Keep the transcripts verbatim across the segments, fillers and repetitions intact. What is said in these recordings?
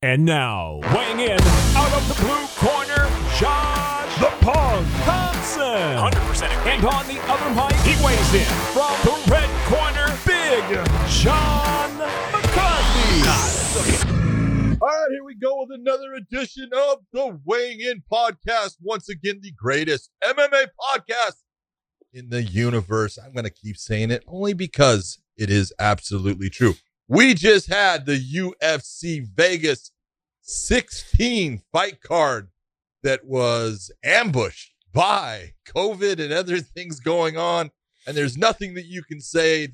And now, weighing in out of the blue corner, Josh the Pong Thompson. one hundred percent agree. And on the other mic, he weighs in from the red corner, Big Sean McCarthy. All right, here we go with another edition of the Weighing In Podcast. Once again, the greatest M M A podcast in the universe. I'm going to keep saying it only because it is absolutely true. We just had the U F C Vegas sixteen fight card that was ambushed by COVID and other things going on. And there's nothing that you can say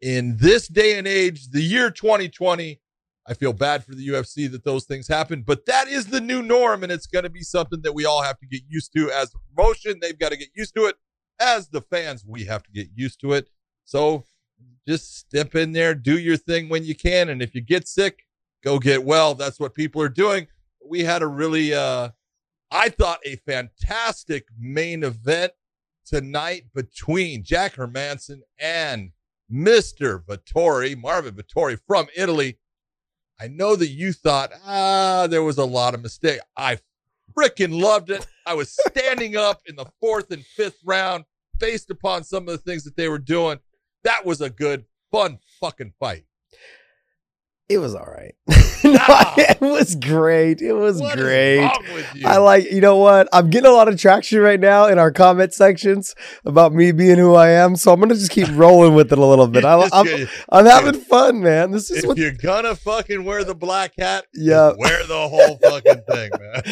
in this day and age, the year twenty twenty. I feel bad for the U F C that those things happen, but that is the new norm. And it's going to be something that we all have to get used to as the promotion. They've got to get used to it. As the fans, we have to get used to it. So just step in there, do your thing when you can. And if you get sick, go get well. That's what people are doing. We had a really, uh, I thought, a fantastic main event tonight between Jack Hermansson and Mister Vettori, Marvin Vettori from Italy. I know that you thought, ah, there was a lot of mistake. I freaking loved it. I was standing up in the fourth and fifth round based upon some of the things that they were doing. That was a good, fun fucking fight. It was all right. No, ah, it was great. It was what great. Is wrong with you? I like, you know what? I'm getting a lot of traction right now in our comment sections about me being who I am. So I'm going to just keep rolling with it a little bit. I, I'm, good. I'm having if, fun, man. This is if what you're going to fucking wear the black hat. Yeah. Wear the whole fucking thing, man.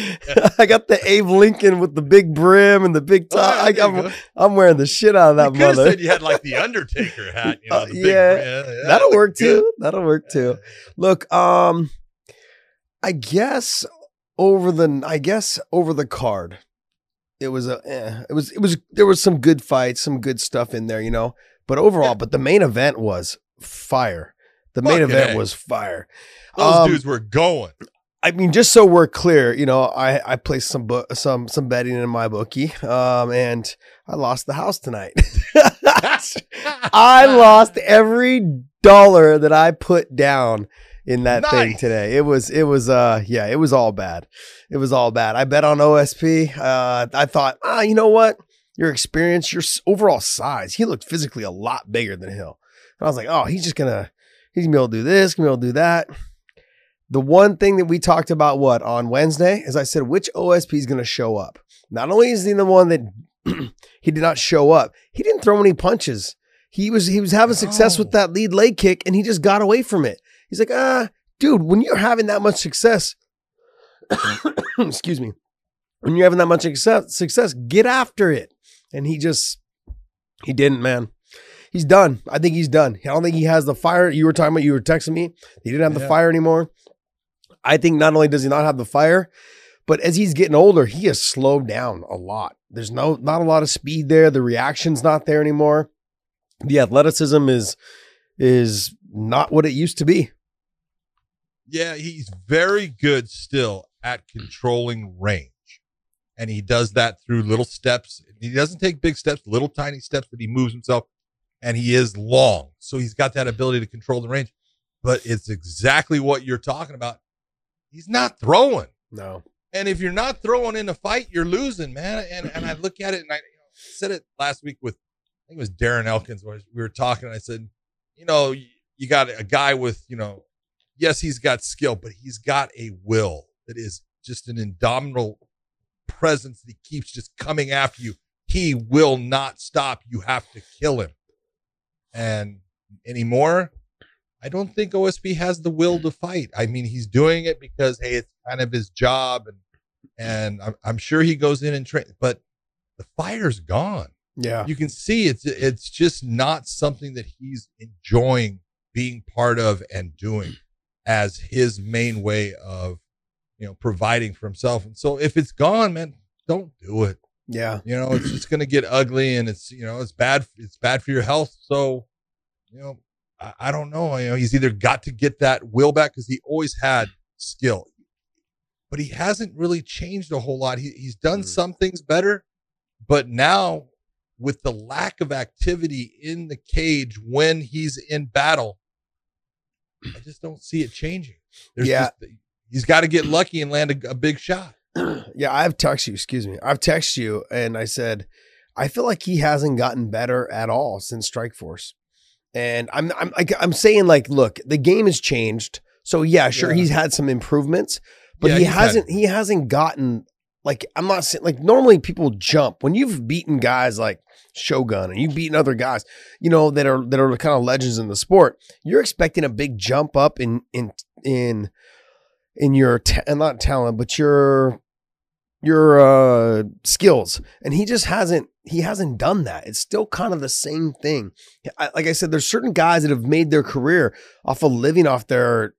I got the Abe Lincoln with the big brim and the big top. Oh, yeah, I, I'm, I'm wearing the shit out of that you mother. You said you had like the Undertaker hat. You know, uh, the big yeah, brim. yeah. That'll work good. too. That'll work too. Look, um, I guess over the I guess over the card, it was a eh, it was it was there was some good fights, some good stuff in there, you know. But overall, yeah. but the main event was fire. The Fucking main event A. was fire. Those um, dudes were going. I mean, just so we're clear, you know, I, I placed some bo- some some betting in my bookie, um, and I lost the house tonight. I lost every dollar that I put down in that nice. thing today. It was, it was, uh, yeah, it was all bad. It was all bad. I bet on O S P. Uh, I thought, ah, you know what? Your experience, your overall size. He looked physically a lot bigger than Hill. And I was like, oh, he's just gonna, he's gonna be able to do this, gonna be able to do that. The one thing that we talked about, what, on Wednesday, is I said, which O S P is gonna show up? Not only is he the one that he did not show up, he didn't throw any punches. He was, he was having success oh. with that lead leg kick, and he just got away from it. He's like, ah, dude, when you're having that much success, excuse me, when you're having that much success, success, get after it. And he just, he didn't, man. He's done. I think he's done. I don't think he has the fire. You were talking about, you were texting me. He didn't have yeah. the fire anymore. I think not only does he not have the fire, but as he's getting older, he has slowed down a lot. There's no, not a lot of speed there. The reaction's not there anymore. The athleticism is is not what it used to be. Yeah, he's very good still at controlling range. And he does that through little steps. He doesn't take big steps, little tiny steps, but he moves himself. And he is long. So he's got that ability to control the range. But it's exactly what you're talking about. He's not throwing. No. And if you're not throwing in a fight, you're losing, man. And and I look at it, and I you know, said it last week with, I think it was Darren Elkins, where we were talking, and I said, you know, you, you got a guy with, you know, yes, he's got skill, but he's got a will that is just an indomitable presence that keeps just coming after you. He will not stop. You have to kill him. And anymore, I don't think O S P has the will to fight. I mean, he's doing it because, hey, it's kind of his job, and and I'm, I'm sure he goes in and trains, but the fire's gone. Yeah, you can see it's it's just not something that he's enjoying being part of and doing as his main way of, you know, providing for himself. And so if it's gone, man, don't do it. Yeah, you know, it's just gonna get ugly, and it's, you know, it's bad. It's bad for your health. So, you know, I, I don't know. You know, he's either got to get that will back because he always had skill, but he hasn't really changed a whole lot. He, he's done some things better, but now, with the lack of activity in the cage when he's in battle, I just don't see it changing. There's yeah. just, He's got to get lucky and land a, a big shot. Yeah, I've texted you, excuse me. I've texted you and I said, I feel like he hasn't gotten better at all since Strikeforce. And I'm I'm I'm saying, like, look, the game has changed. So yeah, sure, yeah. he's had some improvements, but yeah, he hasn't had. he hasn't gotten like I'm not saying like normally people jump when you've beaten guys like Shogun and you've beaten other guys, you know, that are that are kind of legends in the sport. You're expecting a big jump up in in in in your ta not talent, but your your uh, skills, and he just hasn't. He hasn't done that. It's still kind of the same thing. I, like I said, there's certain guys that have made their career off of living off their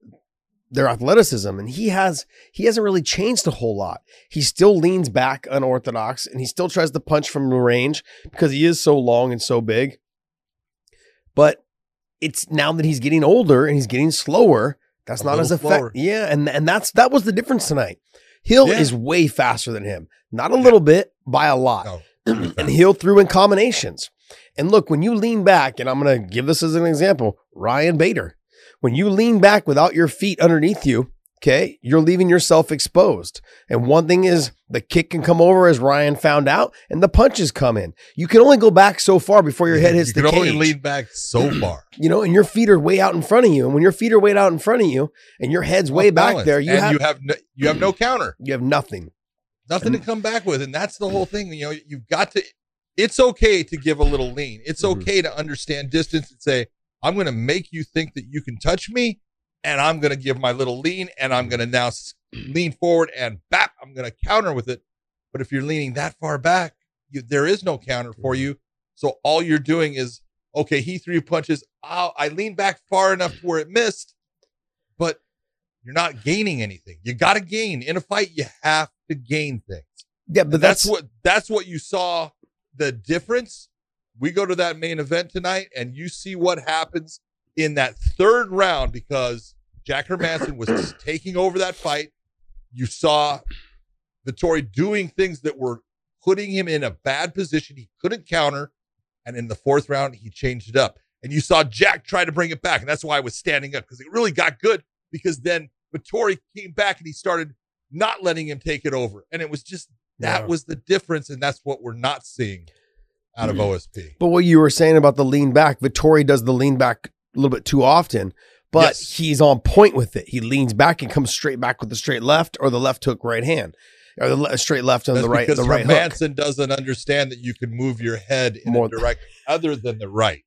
their athleticism, and he has he hasn't really changed a whole lot. He still leans back unorthodox, and he still tries to punch from range because he is so long and so big. But it's now that he's getting older and he's getting slower, that's not as effective. Yeah, and and that's that was the difference tonight. Hill yeah. is way faster than him, not a yeah. little bit, by a lot. No. And Hill threw in combinations. And look, when you lean back, and I'm going to give this as an example, Ryan Bader, when you lean back without your feet underneath you, okay, you're leaving yourself exposed. And one thing is the kick can come over, as Ryan found out, and the punches come in. You can only go back so far before your head hits you the cage. You can only lean back so far. You know, and your feet are way out in front of you. And when your feet are way out in front of you and your head's way balance. back there, you have, you, have no, you have no counter. You have nothing. Nothing to come back with. And that's the whole thing. You know, you've got to, it's okay to give a little lean. It's okay to understand distance and say, I'm going to make you think that you can touch me, and I'm going to give my little lean, and I'm going to now lean forward and bap, I'm going to counter with it. But if you're leaning that far back, you, there is no counter for you. So all you're doing is, okay, he threw punches. I'll, I lean back far enough to where it missed, but you're not gaining anything. You got to gain. In a fight, you have to gain things. Yeah, but that's, that's what that's what you saw the difference. We go to that main event tonight, and you see what happens in that third round because Jack Hermansson was taking over that fight. You saw Vettori doing things that were putting him in a bad position. He couldn't counter, and in the fourth round, he changed it up. And you saw Jack try to bring it back, and that's why I was standing up because it really got good. Because then Vettori came back and he started not letting him take it over. And it was just, that yeah. was the difference. And that's what we're not seeing out of O S P. But what you were saying about the lean back, Vettori does the lean back a little bit too often, but yes. he's on point with it. He leans back and comes straight back with the straight left or the left hook right hand or the le straight left and that's the right, the right Hermansson hook. Doesn't understand that you can move your head in More a direction other than the right.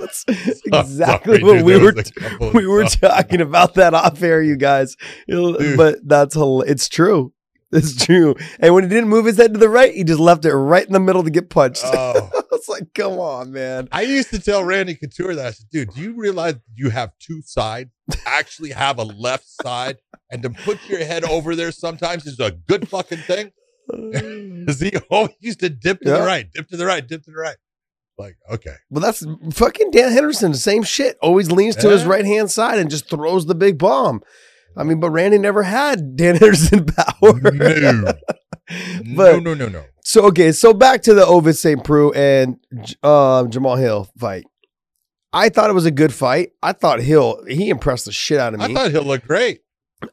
That's exactly sorry, what dude, we were we were stuff. talking about that off air, you guys. But that's it's true. It's true. And when he didn't move his head to the right, he just left it right in the middle to get punched. Oh. It's like, come on, man. I used to tell Randy Couture that. I said, dude, do you realize you have two sides? Actually have a left side, and to put your head over there sometimes is a good fucking thing. Because he always used to dip to yeah. the right, dip to the right, dip to the right. Like, okay. Well, that's fucking Dan Henderson, the same shit. Always leans to yeah. his right-hand side and just throws the big bomb. I mean, but Randy never had Dan Henderson power. No. but, no, no, no, no. So, okay, so back to the Ovince Saint Preux and uh, Jamahal Hill fight. I thought it was a good fight. I thought Hill, he impressed the shit out of me. I thought Hill looked great.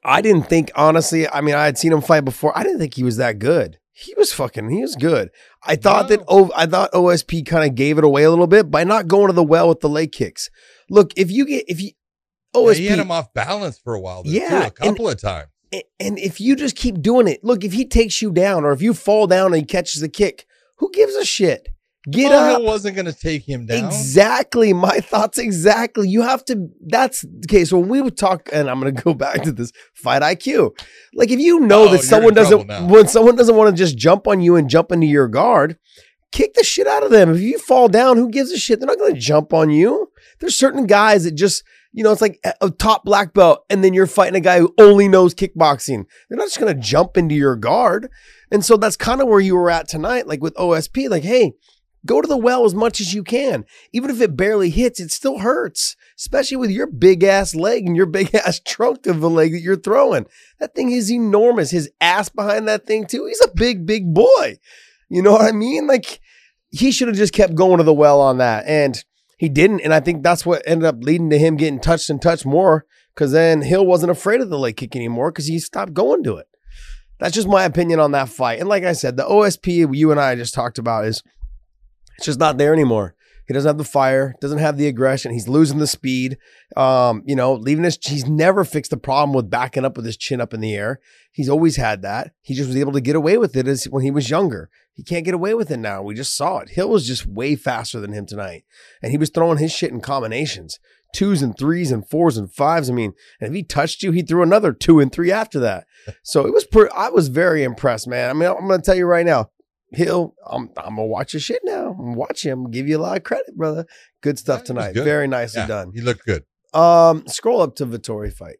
I didn't think, honestly, I mean, I had seen him fight before. I didn't think he was that good. He was fucking, he was good. I thought wow. that, oh, I thought O S P kind of gave it away a little bit by not going to the well with the leg kicks. Look, if you get, if you, O S P. Yeah, he had him off balance for a while. There, yeah. Too, a couple and, of times. And if you just keep doing it, look, if he takes you down or if you fall down and he catches the kick, who gives a shit? Get oh, up. Hill wasn't going to take him down. Exactly. My thoughts. Exactly. You have to, that's okay. So when we would talk, and I'm going to go back to this fight I Q, like if you know uh-oh, that someone doesn't, when someone doesn't want to just jump on you and jump into your guard, kick the shit out of them. If you fall down, who gives a shit? They're not going to jump on you. There's certain guys that just, you know, it's like a top black belt, and then you're fighting a guy who only knows kickboxing. They're not just going to jump into your guard. And so that's kind of where you were at tonight, like with O S P, like, hey, go to the well as much as you can. Even if it barely hits, it still hurts, especially with your big-ass leg and your big-ass trunk of the leg that you're throwing. That thing is enormous. His ass behind that thing, too. He's a big, big boy. You know what I mean? Like, he should have just kept going to the well on that, and he didn't. And I think that's what ended up leading to him getting touched and touched more because then Hill wasn't afraid of the leg kick anymore because he stopped going to it. That's just my opinion on that fight. And like I said, the O S P you and I just talked about is it's just not there anymore. He doesn't have the fire, doesn't have the aggression. He's losing the speed. Um, you know, leaving his, he's never fixed the problem with backing up with his chin up in the air. He's always had that. He just was able to get away with it as when he was younger. He can't get away with it now. We just saw it. Hill was just way faster than him tonight. And he was throwing his shit in combinations. Twos and threes and fours and fives. I mean, and if he touched you, he threw another two and three after that. So it was pretty, I was very impressed, man. I mean, I'm going to tell you right now. Hill, I'm, I'm gonna watch his shit now. I'm gonna watch him. Give you a lot of credit, brother. Good stuff tonight. Good. Very nicely yeah, done. He looked good. Um, scroll up to Vettori fight.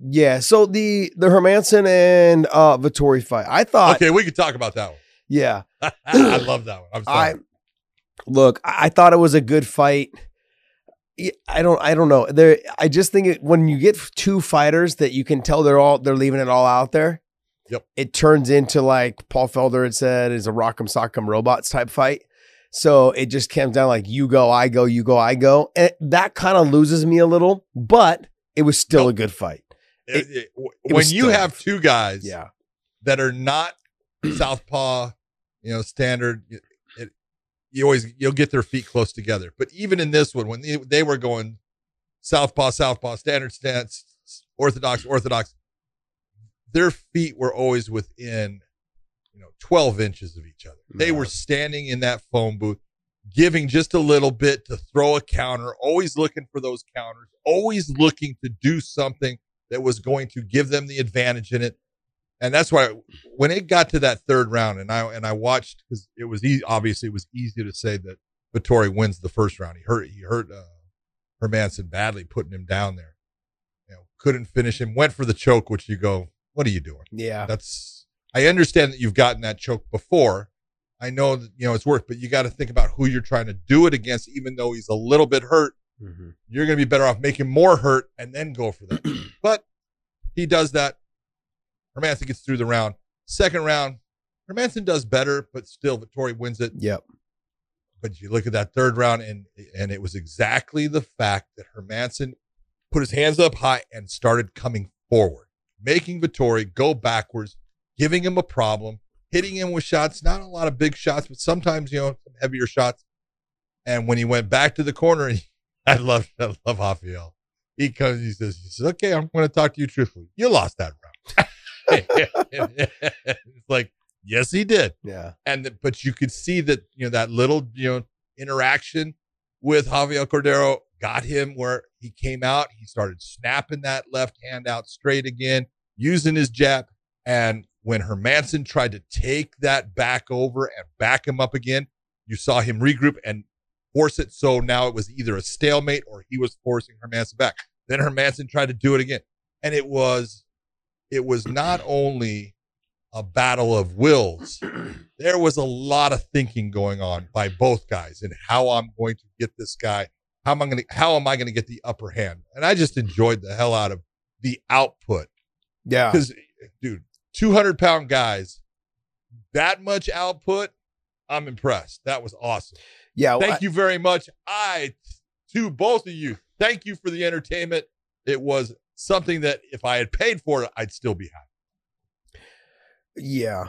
Yeah. So the the Hermansson and uh, Vettori fight. I thought. Okay, we could talk about that one. Yeah, I love that one. I'm sorry. I, look, I thought it was a good fight. I don't. I don't know. There. I just think it, when you get two fighters that you can tell they're all they're leaving it all out there. Yep. It turns into like Paul Felder had said is a rock'em sock'em robots type fight. So it just comes down like you go, I go, you go, I go. And that kind of loses me a little, but it was still nope. a good fight. It, it, it, when you have two guys yeah. that are not southpaw, you know, standard, it, it, you always, you'll get their feet close together. But even in this one, when they, they were going southpaw, southpaw, standard stance, orthodox, orthodox, their feet were always within, you know, twelve inches of each other. They yeah. were standing in that phone booth, giving just a little bit to throw a counter, always looking for those counters, always looking to do something that was going to give them the advantage in it. And that's why when it got to that third round and I, and I watched, cause it was easy. Obviously it was easy to say that Vettori wins the first round. He hurt, he hurt uh, Hermansson badly, putting him down there, you know, couldn't finish him, went for the choke, which you go, what are you doing? Yeah. That's, I understand that you've gotten that choke before. I know that, you know, it's worked, but you got to think about who you're trying to do it against, even though he's a little bit hurt. Mm-hmm. You're going to be better off making more hurt and then go for that. But he does that. Hermansson gets through the round. Second round, Hermansson does better, but still Vettori wins it. Yep. But you look at that third round and, and it was exactly the fact that Hermansson put his hands up high and started coming forward, making Vettori go backwards, giving him a problem, hitting him with shots, not a lot of big shots, but sometimes, you know, some heavier shots. And when he went back to the corner, he, I love, I love Rafael. He comes, he says, he says, okay, I'm going to talk to you truthfully. You lost that round. It's like, yes, he did. Yeah. And, the, but you could see that, you know, that little, you know, interaction with Javier Cordero got him where he came out. He started snapping that left hand out straight again, using his jab. And when Hermansson tried to take that back over and back him up again, you saw him regroup and force it. So now it was either a stalemate or he was forcing Hermansson back. Then Hermansson tried to do it again. And it was, it was not only a battle of wills. There was a lot of thinking going on by both guys and how I'm going to get this guy. How am I going to, how am I going to get the upper hand? And I just enjoyed the hell out of the output. Yeah. Cause dude, two hundred pound guys, that much output. I'm impressed. That was awesome. Yeah. Well, thank I, you very much. I, to both of you, thank you for the entertainment. It was something that if I had paid for it, I'd still be happy. Yeah.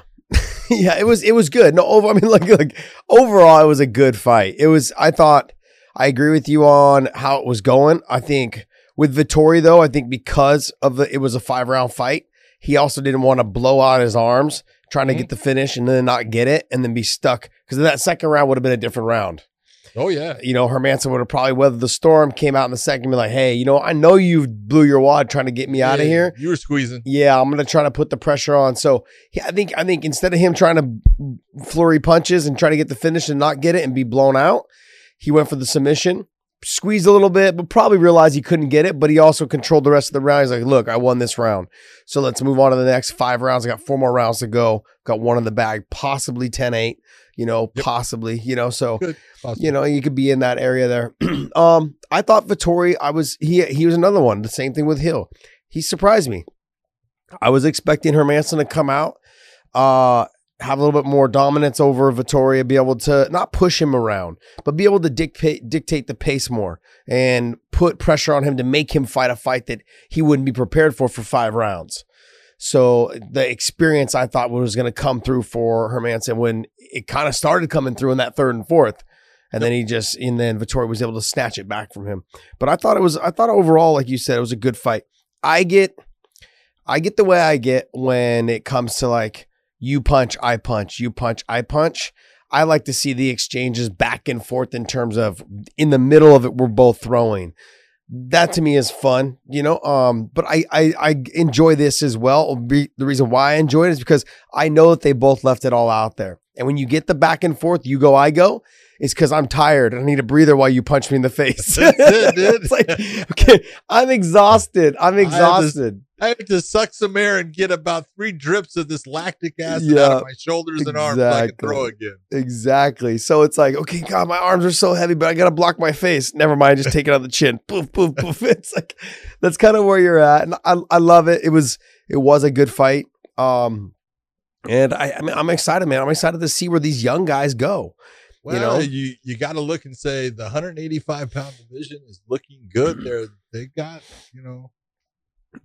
Yeah. It was, it was good. No, over, I mean, like, like overall, it was a good fight. It was, I thought, I agree with you on how it was going. I think with Vettori, though, I think because of the, it was a five round fight, he also didn't want to blow out his arms trying to mm-hmm. get the finish and then not get it and then be stuck, because that second round would have been a different round. Oh, yeah. You know, Hermansson would have probably weathered the storm, came out in the second and be like, hey, you know, I know you blew your wad trying to get me yeah, out of here. You were squeezing. Yeah, I'm going to try to put the pressure on. So yeah, I think I think instead of him trying to flurry punches and try to get the finish and not get it and be blown out, he went for the submission, squeezed a little bit, but probably realized he couldn't get it, but he also controlled the rest of the round. He's like, look, I won this round, so let's move on to the next five rounds. I got four more rounds to go. Got one in the bag, possibly ten eight, you know, yep. possibly, you know, so, you know, you could be in that area there. um, I thought Vettori, I was, he, he was another one. The same thing with Hill. He surprised me. I was expecting Hermansson to come out, uh, have a little bit more dominance over Vettori, be able to not push him around, but be able to dictate dictate the pace more and put pressure on him to make him fight a fight that he wouldn't be prepared for for five rounds. So the experience I thought was going to come through for Hermansson when it kind of started coming through in that third and fourth. And then he just, and then Vettori was able to snatch it back from him. But I thought it was, I thought overall, like you said, it was a good fight. I get, I get the way I get when it comes to like, you punch, I punch, you punch, I punch. I like to see the exchanges back and forth in terms of in the middle of it, we're both throwing. That to me is fun, you know, um, but I, I, I enjoy this as well. The reason why I enjoy it is because I know that they both left it all out there. And when you get the back and forth, you go, I go, it's because I'm tired. I need a breather while you punch me in the face. That's it, dude. It's like, okay, I'm exhausted. I'm exhausted. I have, to, I have to suck some air and get about three drips of this lactic acid yeah, out of my shoulders exactly. and arms so I can throw again. Exactly. So it's like, okay, God, my arms are so heavy, but I got to block my face. Never mind. Just take it on the chin. Poof, poof, poof. It's like, that's kind of where you're at. And I, I love it. It was, it was a good fight. Um, And I, I mean, I'm excited, man. I'm excited to see where these young guys go. Well, you know, you, you got to look and say the one eighty-five pound division is looking good. They're, they got, you know,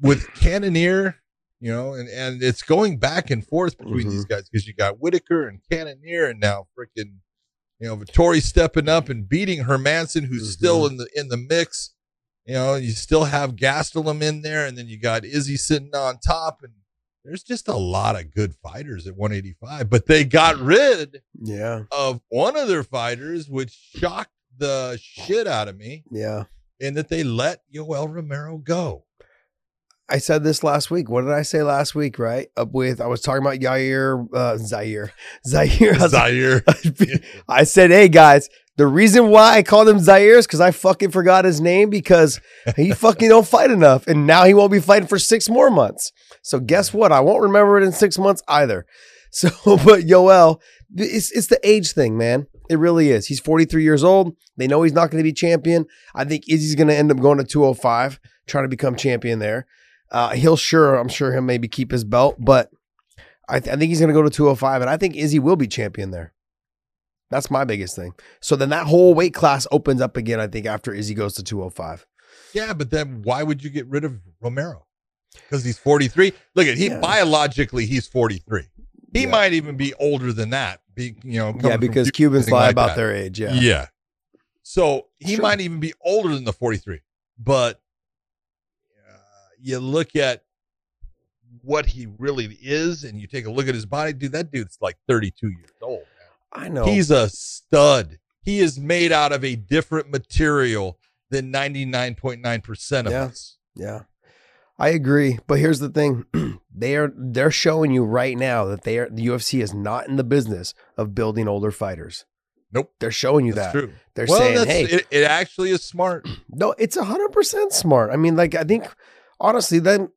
with Cannonier, you know, and, and it's going back and forth between mm-hmm. these guys because you got Whitaker and Cannonier and now freaking, you know, Vettori stepping up and beating Hermansson, who's mm-hmm. still in the in the mix. You know, you still have Gastelum in there, and then you got Izzy sitting on top and. There's just a lot of good fighters at one eighty-five, but they got rid yeah. of one of their fighters, which shocked the shit out of me. Yeah. In that they let Yoel Romero go. I said this last week. What did I say last week? Right up with, I was talking about Yair, uh, Zaire, Zaire, Zaire. Like, I said, hey guys, the reason why I called him Zaire is because I fucking forgot his name because he fucking don't fight enough. And now he won't be fighting for six more months. So guess what? I won't remember it in six months either. So, but Yoel, it's, it's the age thing, man. It really is. He's forty-three years old. They know he's not going to be champion. I think Izzy's going to end up going to two oh five, trying to become champion there. Uh, he'll sure, I'm sure he'll maybe keep his belt, but I, th I think he's going to go to two oh five, and I think Izzy will be champion there. That's my biggest thing. So then that whole weight class opens up again, I think, after Izzy goes to two oh five. Yeah, but then why would you get rid of Romero? Because he's forty-three. Look at he yeah. biologically, he's forty-three. He yeah. might even be older than that. Be, you know, yeah, because Cubans lie like about that. Their age. Yeah, yeah. So he sure. might even be older than the forty-three, but. You look at what he really is and you take a look at his body, dude, that dude's like thirty-two years old. Man. I know. He's a stud. He is made out of a different material than ninety-nine point nine percent of yeah. us. Yeah. I agree. But here's the thing. they are, they're showing you right now that they are, the U F C is not in the business of building older fighters. Nope. They're showing you that's that. True. They're well, saying, hey, it, it actually is smart. No, it's a hundred percent smart. I mean, like, I think, honestly, then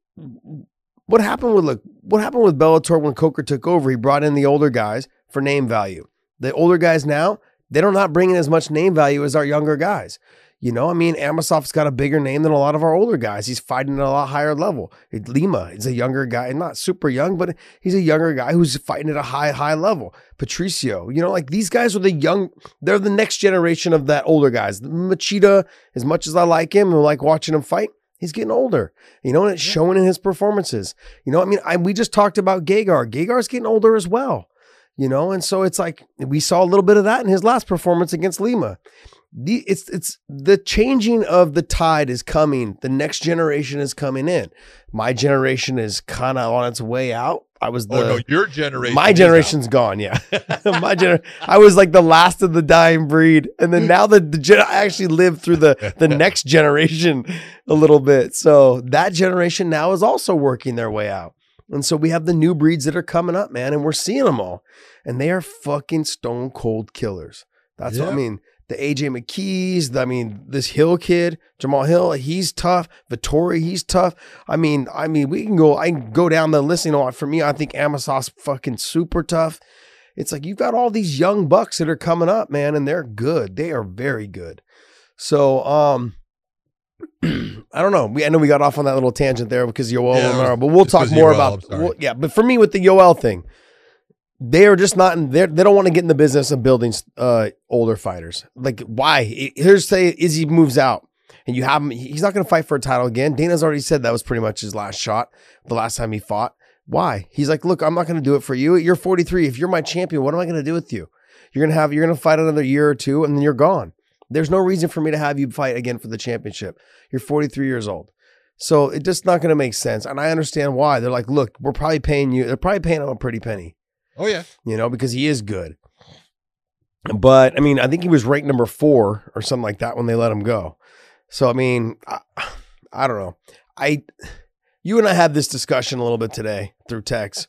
what happened with look? What happened with Bellator when Coker took over? He brought in the older guys for name value. The older guys now, they don't not bring in as much name value as our younger guys. You know, I mean, Amosov's got a bigger name than a lot of our older guys. He's fighting at a lot higher level. Lima is a younger guy, not super young, but he's a younger guy who's fighting at a high, high level. Patricio, you know, like these guys are the young, they're the next generation of that older guys. Machida, as much as I like him and like watching him fight, he's getting older, you know, and it's showing in his performances. You know, I mean, I, we just talked about Gegard. Gegard's getting older as well, you know, and so it's like we saw a little bit of that in his last performance against Lima. The, it's it's the changing of the tide is coming. The next generation is coming in. My generation is kind of on its way out. I was the oh, no, your generation. My generation's out. Gone. Yeah, my gener. I was like the last of the dying breed, and then now the, the gen I actually lived through the the next generation a little bit. So that generation now is also working their way out, and so we have the new breeds that are coming up, man, and we're seeing them all, and they are fucking stone cold killers. That's yeah. what I mean. The A J McKees, the, I mean, this Hill kid, Jamahal Hill, he's tough. Vettori, he's tough. I mean, I mean, we can go, I can go down the list. You know, for me, I think Amosov's fucking super tough. It's like, you've got all these young bucks that are coming up, man, and they're good. They are very good. So, um, I don't know. We, I know we got off on that little tangent there because Yoel, yeah, Romero, but we'll talk more Yoel, about, we'll, yeah, but for me with the Yoel thing, they are just not in there. They don't want to get in the business of building uh, older fighters. Like, why? Here's say Izzy moves out and you have him. He's not going to fight for a title again. Dana's already said that was pretty much his last shot. The last time he fought. Why? He's like, look, I'm not going to do it for you. You're forty-three. If you're my champion, what am I going to do with you? You're going to have, you're going to fight another year or two and then you're gone. There's no reason for me to have you fight again for the championship. You're forty-three years old. So it's just not going to make sense. And I understand why. They're like, look, we're probably paying you. They're probably paying him a pretty penny. Oh, yeah. You know, because he is good. But, I mean, I think he was ranked number four or something like that when they let him go. So, I mean, I, I don't know. I, you and I had this discussion a little bit today through text.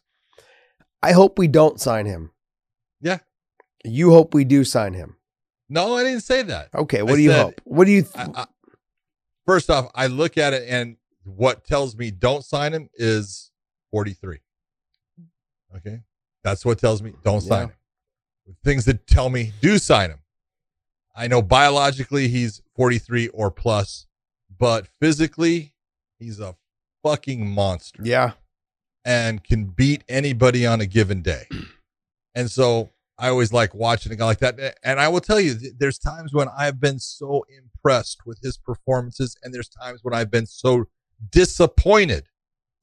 I hope we don't sign him. Yeah. You hope we do sign him. No, I didn't say that. Okay, what I do you said, hope? What do you... Th I, I, first off, I look at it, and what tells me don't sign him is forty-three. Okay? That's what tells me don't sign yeah. him. Things that tell me do sign him. I know biologically he's forty-three or plus, but physically he's a fucking monster. Yeah. And can beat anybody on a given day. And so... I always like watching a guy like that. And I will tell you, there's times when I've been so impressed with his performances, and there's times when I've been so disappointed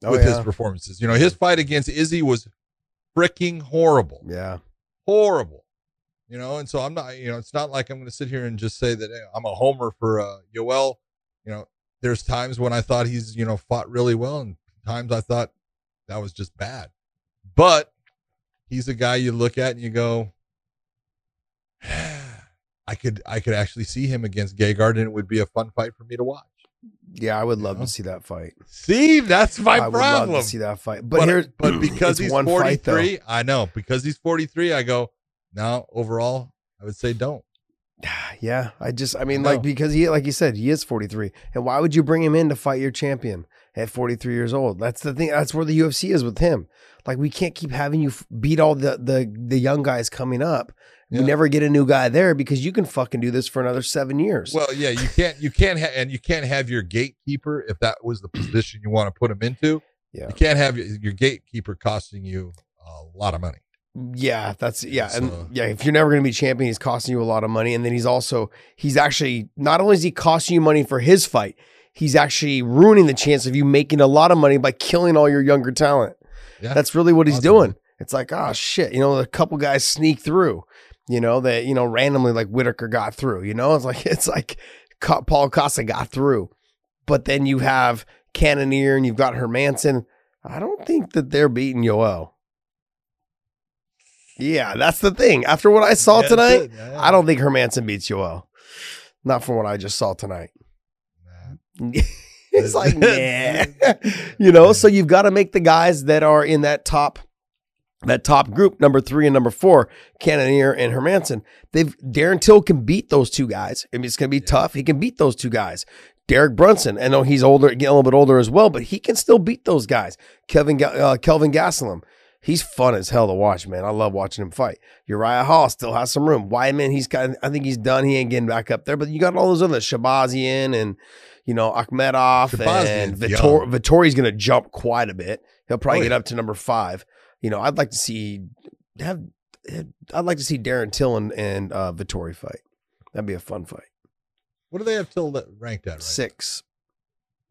oh, with yeah. his performances. You know, his fight against Izzy was freaking horrible. Yeah. Horrible. You know, and so I'm not, you know, it's not like I'm going to sit here and just say that hey, I'm a homer for uh, Yoel. You know, there's times when I thought he's, you know, fought really well, and times I thought that was just bad. But he's a guy you look at and you go, I could I could actually see him against Gegard, and it would be a fun fight for me to watch. Yeah, I would love you know? to see that fight. See, that's my I problem. I would love to see that fight. But, but, here, but because he's forty-three, fight, I know, because he's forty-three, I go, no, overall, I would say don't. Yeah, I just, I mean, no. like, because he, like you said, he is forty-three. And why would you bring him in to fight your champion at forty-three years old? That's the thing. That's where the U F C is with him. Like, we can't keep having you beat all the, the, the young guys coming up. Yeah. We never get a new guy there because you can fucking do this for another seven years. Well, yeah, you can't, you can't, ha and you can't have your gatekeeper if that was the position you want to put him into. Yeah. You can't have your gatekeeper costing you a lot of money. Yeah, that's yeah, so, and yeah. If you're never going to be champion, he's costing you a lot of money, and then he's also he's actually not only is he costing you money for his fight, he's actually ruining the chance of you making a lot of money by killing all your younger talent. Yeah, that's really what he's doing. It's like, oh shit, you know, a couple guys sneak through, you know, that you know randomly like Whitaker got through, you know, it's like it's like Paul Costa got through, but then you have Cannonier and you've got Hermansson. I don't think that they're beating Yoel. Yeah, that's the thing. After what I saw yeah, tonight, yeah, yeah. I don't think Hermansson beats Yoel. Not from what I just saw tonight. Nah. It's like, nah. You know, so you've got to make the guys that are in that top that top group, number three and number four, Cannonier and Hermansson. They've Darren Till can beat those two guys. I mean, it's going to be yeah. tough. He can beat those two guys. Derek Brunson, I know he's older, getting a little bit older as well, but he can still beat those guys. Kelvin uh, Kelvin Gastelum. He's fun as hell to watch, man. I love watching him fight. Uriah Hall still has some room. Weidman, he's got, I think he's done. He ain't getting back up there. But you got all those other Shabazian and, you know, Akhmedov Shabazian, and Vittor, Vittori's going to jump quite a bit. He'll probably oh, yeah. get up to number five. You know, I'd like to see have I'd like to see Darren Till and, and uh, Vettori fight. That'd be a fun fight. What do they have Till ranked at? Right? Six.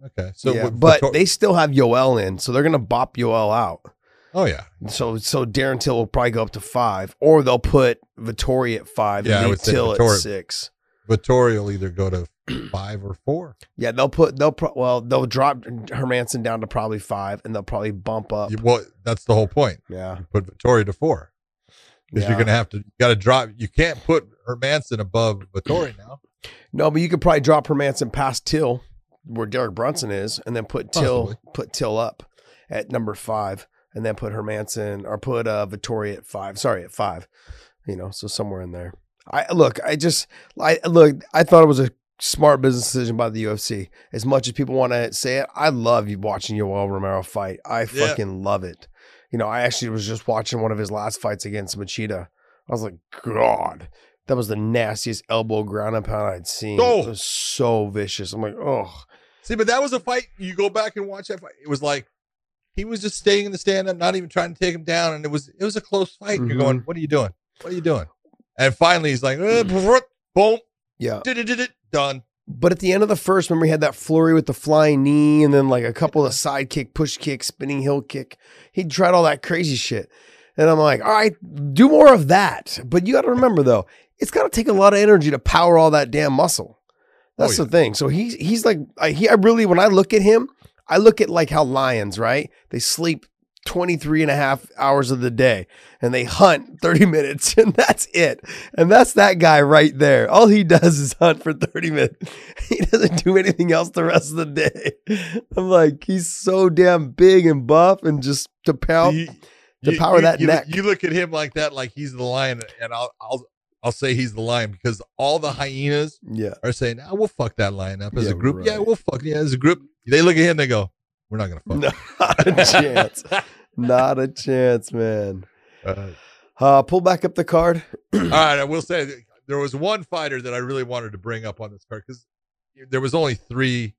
Okay, so yeah, but Vittor they still have Yoel in, so they're going to bop Yoel out. Oh yeah. So so Darren Till will probably go up to five, or they'll put Vettori at five yeah, and Till Vettori, at six. Vettori will either go to five or four. Yeah, they'll put they'll pro, well they'll drop Hermansson down to probably five, and they'll probably bump up. Well, that's the whole point. Yeah, you put Vettori to four because yeah. you're gonna have to you got to drop. You can't put Hermansson above Vettori now. No, but you could probably drop Hermansson past Till, where Derek Brunson is, and then put Till Possibly. put Till up at number five. And then put Hermansson or put uh, Vettori at five. Sorry, at five. You know, so somewhere in there. I look. I just I look. I thought it was a smart business decision by the U F C. As much as people want to say it, I love you watching Yoel Romero fight. I fucking yeah. love it. You know, I actually was just watching one of his last fights against Machida. I was like, God, that was the nastiest elbow ground and pound I'd seen. Oh. It was so vicious. I'm like, oh. See, but that was a fight. You go back and watch that fight. It was like. He was just staying in the stand up, not even trying to take him down. And it was, it was a close fight. Mm-hmm. You're going, what are you doing? What are you doing? And finally he's like, uh, mm. boom. Yeah. Did it, did it, done. But at the end of the first, remember he had that flurry with the flying knee and then like a couple of side kick, push kick, spinning heel kick. He tried all that crazy shit. And I'm like, all right, do more of that. But you got to remember though, it's got to take a lot of energy to power all that damn muscle. That's oh, yeah. the thing. So he's, he's like, I, he, I really, when I look at him, I look at like how lions, right? They sleep twenty-three and a half hours of the day and they hunt thirty minutes and that's it. And that's that guy right there. All he does is hunt for thirty minutes. He doesn't do anything else the rest of the day. I'm like, he's so damn big and buff and just to pound, you, to you, power you, that you, neck. You look at him like that, like he's the lion, and I'll, I'll, I'll say he's the lion because all the hyenas yeah. are saying, oh, we'll fuck that lion up as yeah, a group. Right. Yeah, we'll fuck yeah, as a group. They look at him, they go, we're not going to fuck. Not a chance. Not a chance, man. Uh, uh, pull back up the card. All right, I will say there was one fighter that I really wanted to bring up on this card because there was only three,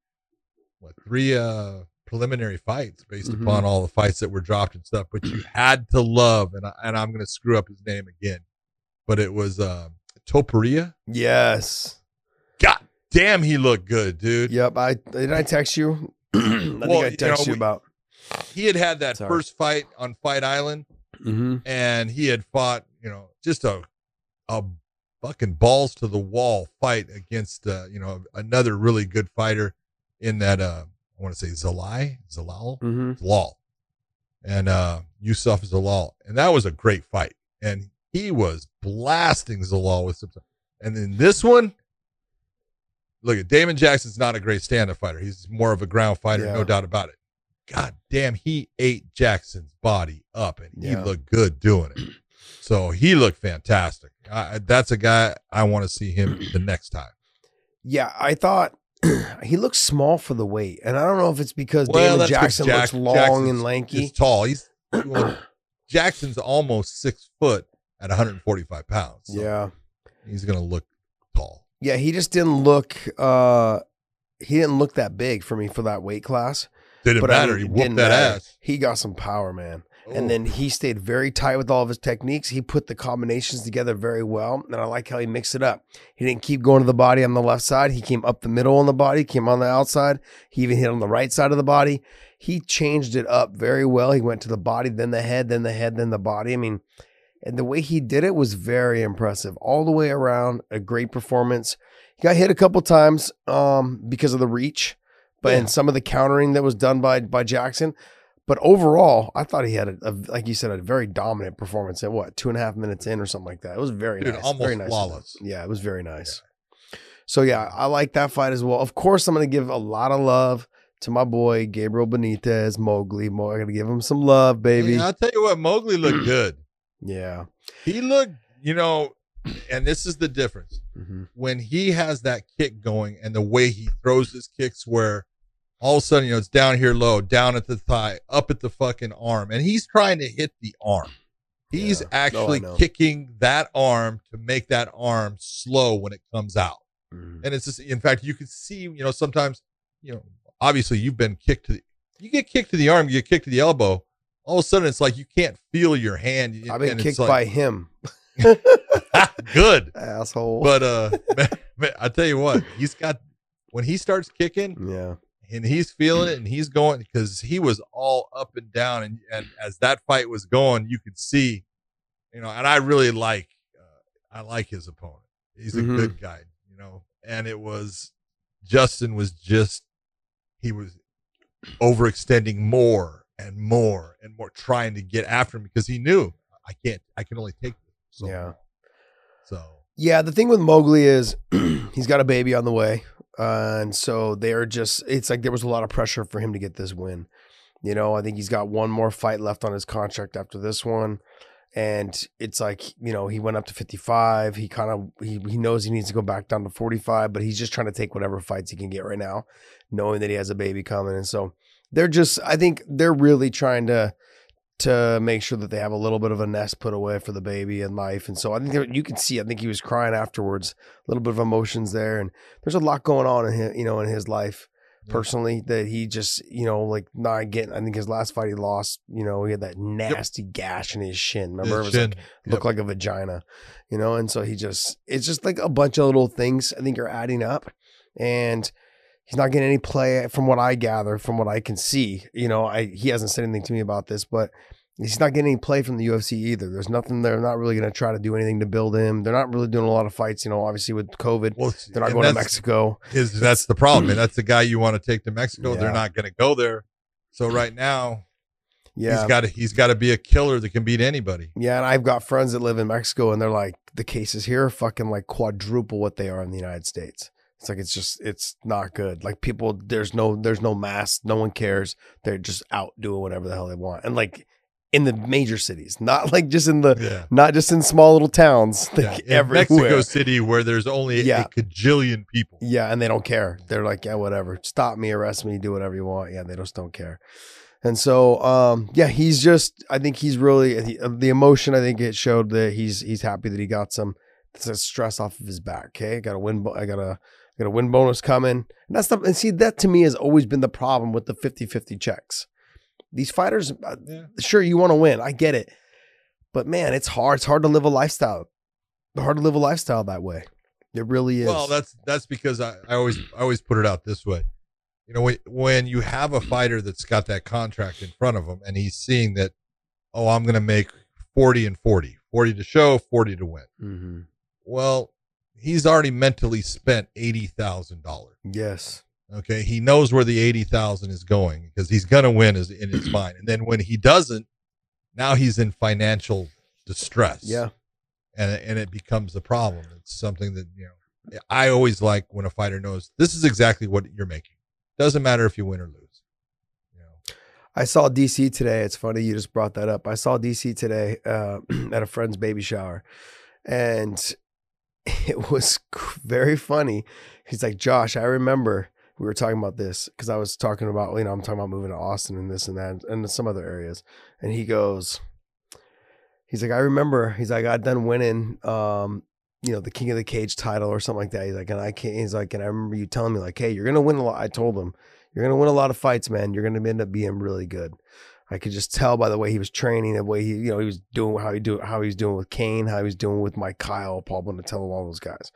what, three uh, preliminary fights based mm-hmm. upon all the fights that were dropped and stuff, but you had to love, and, I, and I'm going to screw up his name again. But it was um, Topuria. Yes. God damn, he looked good, dude. Yep. I did. I text you. I think well, I text you, know, you we, about. He had had that Sorry. first fight on Fight Island, mm-hmm. and he had fought, you know, just a a fucking balls to the wall fight against, uh, you know, another really good fighter in that. Uh, I want to say Zalai, Zalal, mm-hmm. Zalal, and uh, Yusuf Zalal, and that was a great fight, and. He was blasting Zalal with some, and then this one. Look at Damon Jackson's not a great stand-up fighter. He's more of a ground fighter, yeah. no doubt about it. God damn, he ate Jackson's body up, and he yeah. looked good doing it. So he looked fantastic. I, that's a guy I want to see him the next time. Yeah, I thought he looks small for the weight, and I don't know if it's because well, Damon Jackson Jack, looks long Jackson's, and lanky. He's tall. He's well, Jackson's almost six foot. At one forty-five pounds. So yeah. He's going to look tall. Yeah. He just didn't look, uh, he didn't look that big for me for that weight class. Didn't but matter. I mean, he whooped that matter. ass. He got some power, man. Oh. And then he stayed very tight with all of his techniques. He put the combinations together very well. And I like how he mixed it up. He didn't keep going to the body on the left side. He came up the middle on the body, came on the outside. He even hit on the right side of the body. He changed it up very well. He went to the body, then the head, then the head, then the body. I mean, and the way he did it was very impressive. All the way around, a great performance. He got hit a couple times um, because of the reach, but yeah. and some of the countering that was done by by Jackson. But overall, I thought he had, a, a like you said, a very dominant performance at what, two and a half minutes in or something like that. It was very Dude, nice. Almost very nice flawless. Event. Yeah, it was very nice. Yeah. So, yeah, I like that fight as well. Of course, I'm going to give a lot of love to my boy, Gabriel Benitez, Mowgli. Mo- I'm going to give him some love, baby. Yeah, I'll tell you what, Mowgli looked good. Yeah, he looked, you know, and this is the difference mm-hmm. when he has that kick going and the way he throws his kicks, where all of a sudden, you know, it's down here low, down at the thigh, up at the fucking arm, and he's trying to hit the arm. He's yeah. actually oh, kicking that arm to make that arm slow when it comes out. Mm-hmm. And it's just, in fact, you could see, you know, sometimes, you know, obviously you've been kicked to the, you get kicked to the arm, you get kicked to the elbow. All of a sudden, it's like you can't feel your hand. I've been kicked like, by him. Good. Asshole. But uh, man, man, I tell you what, he's got, when he starts kicking, yeah, and he's feeling it and he's going, because he was all up and down. And, and as that fight was going, you could see, you know, and I really like, uh, I like his opponent. He's a mm-hmm. good guy, you know, and it was, Justin was just, he was overextending more. And more and more, trying to get after him because he knew I can't, I can only take this. So, yeah. So, yeah, the thing with Mowgli is he's got a baby on the way. Uh, and so they're just, it's like there was a lot of pressure for him to get this win. You know, I think he's got one more fight left on his contract after this one. And it's like, you know, he went up to fifty-five. He kind of, he, he knows he needs to go back down to forty-five, but he's just trying to take whatever fights he can get right now, knowing that he has a baby coming. And so, they're just, I think they're really trying to to make sure that they have a little bit of a nest put away for the baby and life. And so I think you can see, I think he was crying afterwards, a little bit of emotions there. And there's a lot going on in his, you know, in his life. personally, that he just, you know, like not getting, I think his last fight he lost, you know, he had that nasty yep. gash in his shin. Remember, his it was shin. like, looked yep. like a vagina, you know? And so he just, it's just like a bunch of little things I think are adding up, and he's not getting any play from what I gather, from what I can see. You know, I, he hasn't said anything to me about this, but he's not getting any play from the U F C either. There's nothing. They're not really going to try to do anything to build him. They're not really doing a lot of fights, you know, obviously with COVID. Well, they're not going to Mexico. Is, that's the problem. And that's the guy you want to take to Mexico. Yeah. They're not going to go there. So right now, yeah, he's got to, he's got to be a killer that can beat anybody. Yeah, and I've got friends that live in Mexico, and they're like, the cases here are fucking like quadruple what they are in the United States. It's like, it's just, it's not good. Like people, there's no, there's no mask. No one cares. They're just out doing whatever the hell they want. And like, in the major cities, not like just in the, yeah. not just in small little towns, like yeah. everywhere. Mexico City, where there's only yeah. a cajillion people. Yeah, and they don't care. They're like, yeah, whatever. Stop me, arrest me, do whatever you want. Yeah, they just don't care. And so, um, yeah, he's just, I think he's really, he, the emotion, I think it showed that he's he's happy that he got some stress off of his back. Okay, I got a win, I got a, I got a win bonus coming. And that's the, and see, that to me has always been the problem with the fifty fifty checks. These fighters, yeah. sure, you want to win. I get it. But, man, it's hard. It's hard to live a lifestyle. It's hard to live a lifestyle that way. It really is. Well, that's that's because I, I always I always put it out this way. You know, when, when you have a fighter that's got that contract in front of him and he's seeing that, oh, I'm going to make forty and forty. forty to show, forty to win. Mm-hmm. Well, he's already mentally spent eighty thousand dollars. Yes. Okay, he knows where the eighty thousand is going because he's gonna win is in his mind. And then when he doesn't, now he's in financial distress. Yeah, and and it becomes a problem. It's something that, you know, I always like when a fighter knows this is exactly what you're making. Doesn't matter if you win or lose. You know, I saw D C today. It's funny you just brought that up. I saw D C today uh, at a friend's baby shower, and it was very funny. He's like, Josh, I remember. We were talking about this because I was talking about, you know, I'm talking about moving to Austin and this and that and some other areas. And he goes, he's like, I remember, he's like, I got done winning, um, you know, the King of the Cage title or something like that. He's like, and I can't, he's like, and I remember you telling me like, hey, you're going to win a lot. I told him, you're going to win a lot of fights, man. You're going to end up being really good. I could just tell by the way he was training, the way he, you know, he was doing how he do how he was doing with Kane, how he was doing with Mike Kyle, Paul Bonatello, all those guys.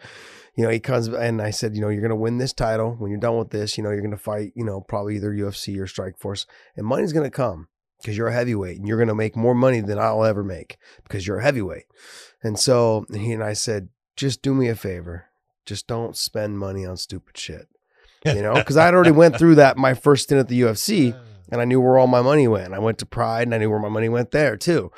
You know, he comes and I said, you know, you're gonna win this title. When you're done with this, you know, you're gonna fight, you know, probably either U F C or Strikeforce, and money's gonna come because you're a heavyweight and you're gonna make more money than I'll ever make because you're a heavyweight. And so he and I said, just do me a favor, just don't spend money on stupid shit, you know, because I'd already went through that my first stint at the U F C. And I knew where all my money went. I went to Pride and I knew where my money went there too.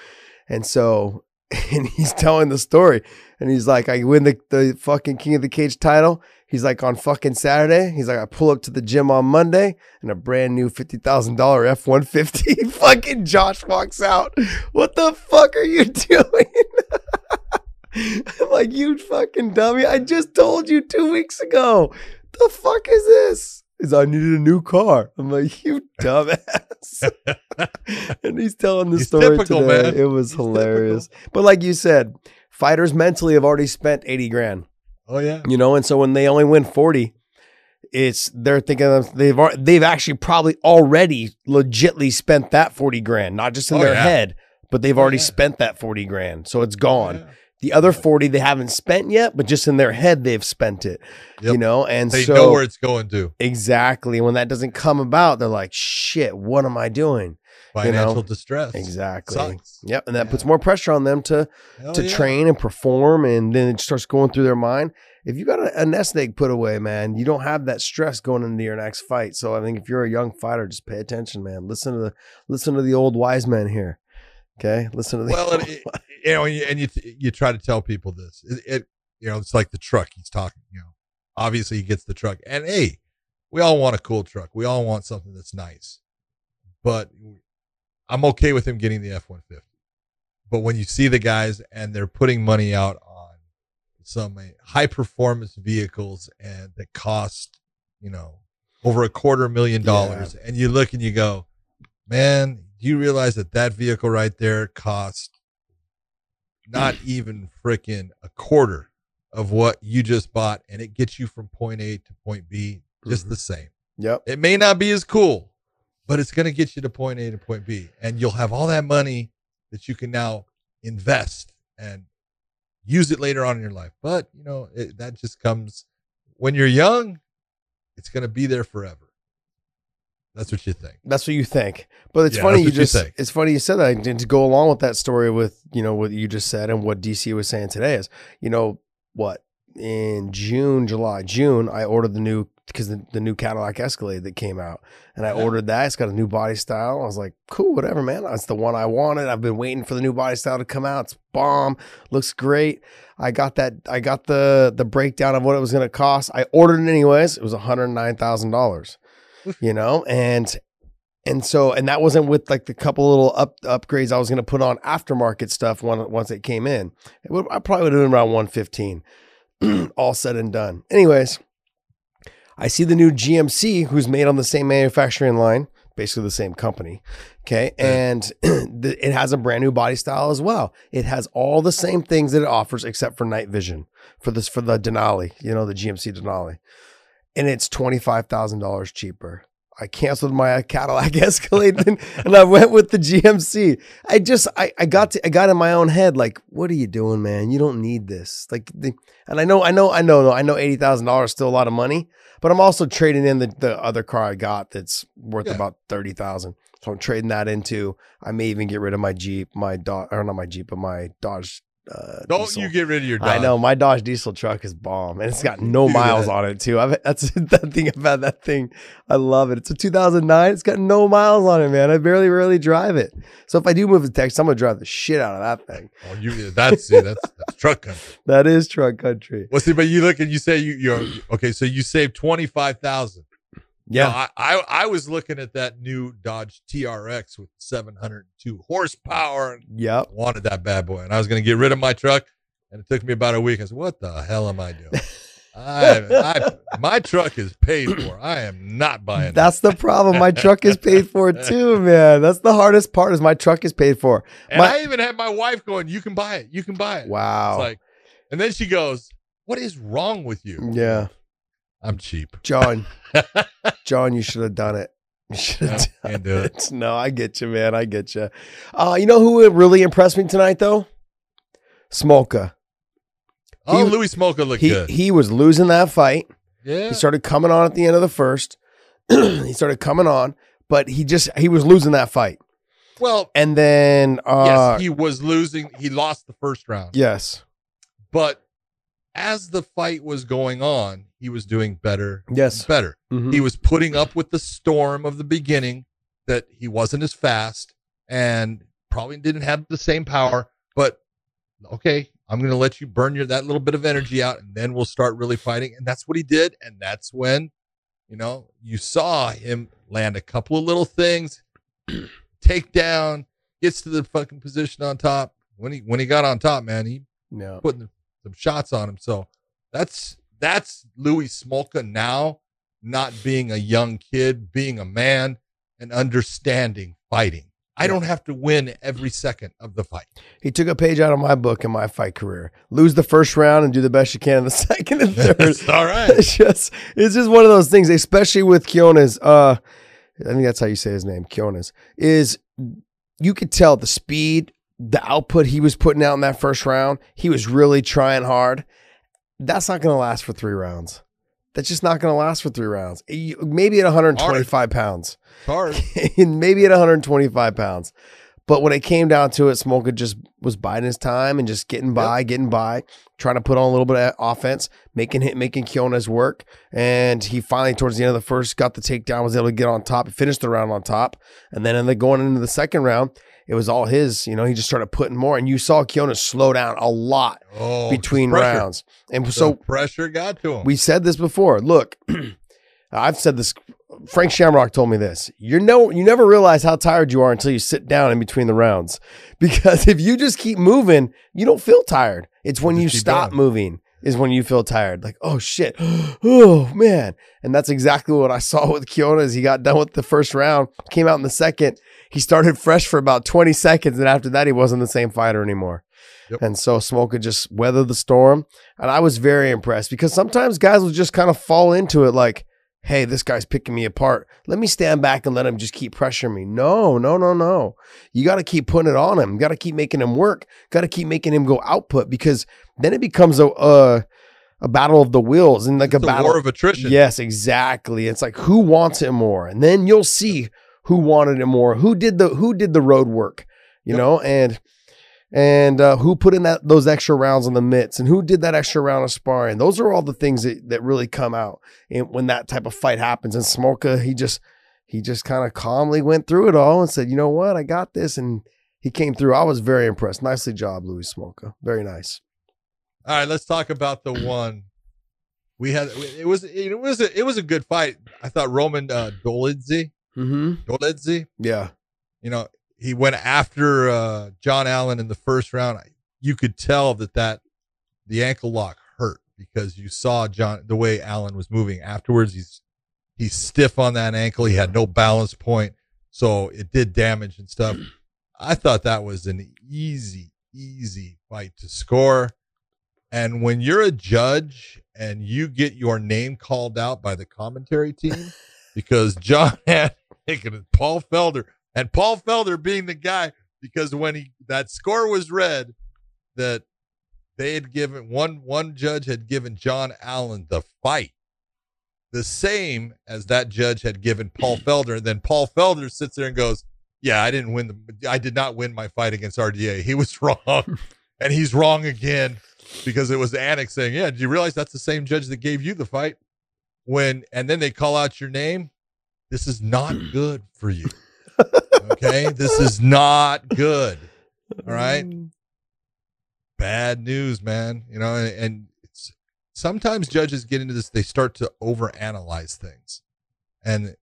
And so, and he's telling the story and he's like, I win the, the fucking King of the Cage title. He's like, on fucking Saturday. He's like, I pull up to the gym on Monday and a brand new fifty thousand dollar F one fifty. Fucking Josh walks out. What the fuck are you doing? I'm like, you fucking dummy. I just told you two weeks ago. The fuck is this? Is I needed a new car. I'm like, you dumbass. And he's telling the he's story typical, today. Man. It was he's hilarious. Typical. But like you said, fighters mentally have already spent eighty grand. Oh yeah. You know, and so when they only win forty, it's they're thinking of, they've they've actually probably already legitly spent that forty grand, not just in oh, their yeah. head, but they've oh, already yeah. spent that forty grand. So it's gone. Yeah. The other forty they haven't spent yet, but just in their head they've spent it, yep. you know. And they so, know where it's going to. Exactly. When that doesn't come about, they're like, "Shit, what am I doing?" Financial you know? distress. Exactly. Sucks. Yep, and that yeah. puts more pressure on them to Hell to yeah. train and perform, and then it starts going through their mind. If you got a, a nest egg put away, man, you don't have that stress going into your next fight. So I think if you're a young fighter, just pay attention, man. Listen to the listen to the old wise men here. Okay, listen to the well. It, you know, and you, and you, you try to tell people this. It, it, you know, it's like the truck he's talking. You know, obviously he gets the truck, and hey, we all want a cool truck. We all want something that's nice. But I'm okay with him getting the F one fifty. But when you see the guys and they're putting money out on some high performance vehicles and that cost, you know, over a quarter million dollars, yeah. and you look and you go, man. You realize that that vehicle right there cost not even freaking a quarter of what you just bought, and it gets you from point A to point B just mm-hmm. the same. Yep. It may not be as cool, but it's going to get you to point A to point B, and you'll have all that money that you can now invest and use it later on in your life. But, you know, it, that just comes when you're young. It's going to be there forever. That's what you think. That's what you think. But it's yeah, funny you just you it's funny you said that. And to go along with that story with, you know, what you just said and what D C was saying today is, you know, what in June, July, June, I ordered the new, because the, the new Cadillac Escalade that came out, and I yeah. ordered that. It's got a new body style. I was like, cool, whatever, man. That's the one I wanted. I've been waiting for the new body style to come out. It's bomb. Looks great. I got that. I got the, the breakdown of what it was going to cost. I ordered it anyways. It was one hundred nine thousand dollars. You know, and and so and that wasn't with like the couple little up upgrades I was going to put on aftermarket stuff when, once it came in. It would, I probably would have been around one fifteen, all said and done. Anyways, I see the new G M C, who's made on the same manufacturing line, basically the same company. Okay, and it has a brand new body style as well. It has all the same things that it offers except for night vision for this for the Denali, you know, the G M C Denali. And it's twenty-five thousand dollars cheaper. I canceled my Cadillac Escalade and, and I went with the G M C. I just, I, I got to, I got in my own head, like, what are you doing, man? You don't need this. Like, the, and I know, I know, I know, I know eighty thousand dollars is still a lot of money, but I'm also trading in the, the other car I got that's worth yeah. about thirty thousand dollars. So I'm trading that into, I may even get rid of my Jeep, my Dodge, or not my Jeep, but my Dodge. Uh, Don't diesel. You get rid of your Dodge. I know my Dodge diesel truck is bomb, and it's got no miles on it too. I've that's that thing about that thing. I love it. It's a two thousand nine. It's got no miles on it, man. I barely, rarely drive it. So if I do move the Texas, I'm gonna drive the shit out of that thing. Oh, you that's it. That's, that's truck country. That is truck country. Well, see, but you look and you say you you're okay. So you saved twenty-five thousand. Yeah, now, I, I I was looking at that new Dodge T R X with seven hundred two horsepower. Yeah, wanted that bad boy, and I was going to get rid of my truck, and it took me about a week. I said, "What the hell am I doing? I, I my truck is paid for. I am not buying it." That's the problem. My truck is paid for too, man. That's the hardest part. Is my truck is paid for. And my I even had my wife going, "You can buy it. You can buy it." Wow. It's like, and then she goes, "What is wrong with you?" Yeah. I'm cheap. John, John, you should have done it. You should have no, done do it. it. No, I get you, man. I get you. Uh, you know who really impressed me tonight, though? Smolka. Oh, he, Louis Smolka looked he, good. He was losing that fight. Yeah. He started coming on at the end of the first. He started coming on, but he just, he was losing that fight. Well. And then. Uh, yes, he was losing. He lost the first round. Yes. But as the fight was going on, he was doing better yes. and better. Mm-hmm. He was putting up with the storm of the beginning that he wasn't as fast and probably didn't have the same power, but okay, I'm going to let you burn your, that little bit of energy out, and then we'll start really fighting. And that's what he did. And that's when, you know, you saw him land a couple of little things, take down, gets to the fucking position on top. When he, when he got on top, man, he no. put some shots on him. So that's, That's Louis Smolka now, not being a young kid, being a man and understanding fighting. I don't have to win every second of the fight. He took a page out of my book in my fight career. Lose the first round and do the best you can in the second and third. That's all right. It's just, it's just one of those things, especially with Keone's, uh, I think that's how you say his name, Keone's, is you could tell the speed, the output he was putting out in that first round. He was really trying hard. That's not going to last for three rounds. That's just not going to last for three rounds. Maybe at one hundred twenty-five Hard. pounds. Hard. Maybe at one hundred twenty-five pounds. But when it came down to it, Smolka just was biding his time and just getting by, yep. getting by, trying to put on a little bit of offense, making hit, making Kiona's work. And he finally, towards the end of the first, got the takedown, was able to get on top, finished the round on top. And then ended up going into the second round. It was all his, you know, he just started putting more, and you saw Keone slow down a lot oh, between pressure. rounds. And the so pressure got to him. We said this before. Look, I've said this. Frank Shamrock told me this. You know, you never realize how tired you are until you sit down in between the rounds, because if you just keep moving, you don't feel tired. It's when you stop going. moving is when you feel tired. Like, oh shit. Oh man. And that's exactly what I saw with Keone as he got done with the first round, came out in the second. He started fresh for about twenty seconds, and after that, he wasn't the same fighter anymore. Yep. And so Smolka just weathered the storm, and I was very impressed, because sometimes guys will just kind of fall into it like, hey, this guy's picking me apart, let me stand back and let him just keep pressuring me. No, no, no, no. You got to keep putting it on him. You got to keep making him work. Got to keep making him go output, because then it becomes a uh, a battle of the wills and like it's a battle war of attrition. Yes, exactly. It's like, who wants it more, and then you'll see who wanted it more, who did the who did the road work, you yep. know, and and uh, who put in that those extra rounds on the mitts, and who did that extra round of sparring. Those are all the things that that really come out and when that type of fight happens. And Smolka, he just he just kind of calmly went through it all and said, you know what, I got this, and he came through. I was very impressed. Nicely job, Louis Smolka. Very nice. All right, let's talk about the one we had. It was it was a, it was a good fight. I thought Roman uh, Dolidze. Mm-hmm. Dolidze, yeah, you know, he went after uh, John Allen in the first round. I, you could tell that that the ankle lock hurt, because you saw John the way Allen was moving afterwards. He's he's stiff on that ankle. He had no balance point, so it did damage and stuff. I thought that was an easy, easy fight to score. And when you're a judge and you get your name called out by the commentary team, because John had taken Paul Felder, and Paul Felder being the guy, because when he that score was read, that they had given one one judge had given John Allen the fight, the same as that judge had given Paul Felder. And then Paul Felder sits there and goes, "Yeah, I didn't win the I did not win my fight against R D A. He was wrong, and he's wrong again," because it was Anik saying, "Yeah, did you realize that's the same judge that gave you the fight?" When and then they call out your name, this is not good for you. Okay, this is not good. All right, bad news, man. You know, and, and it's, sometimes judges get into this; they start to overanalyze things, and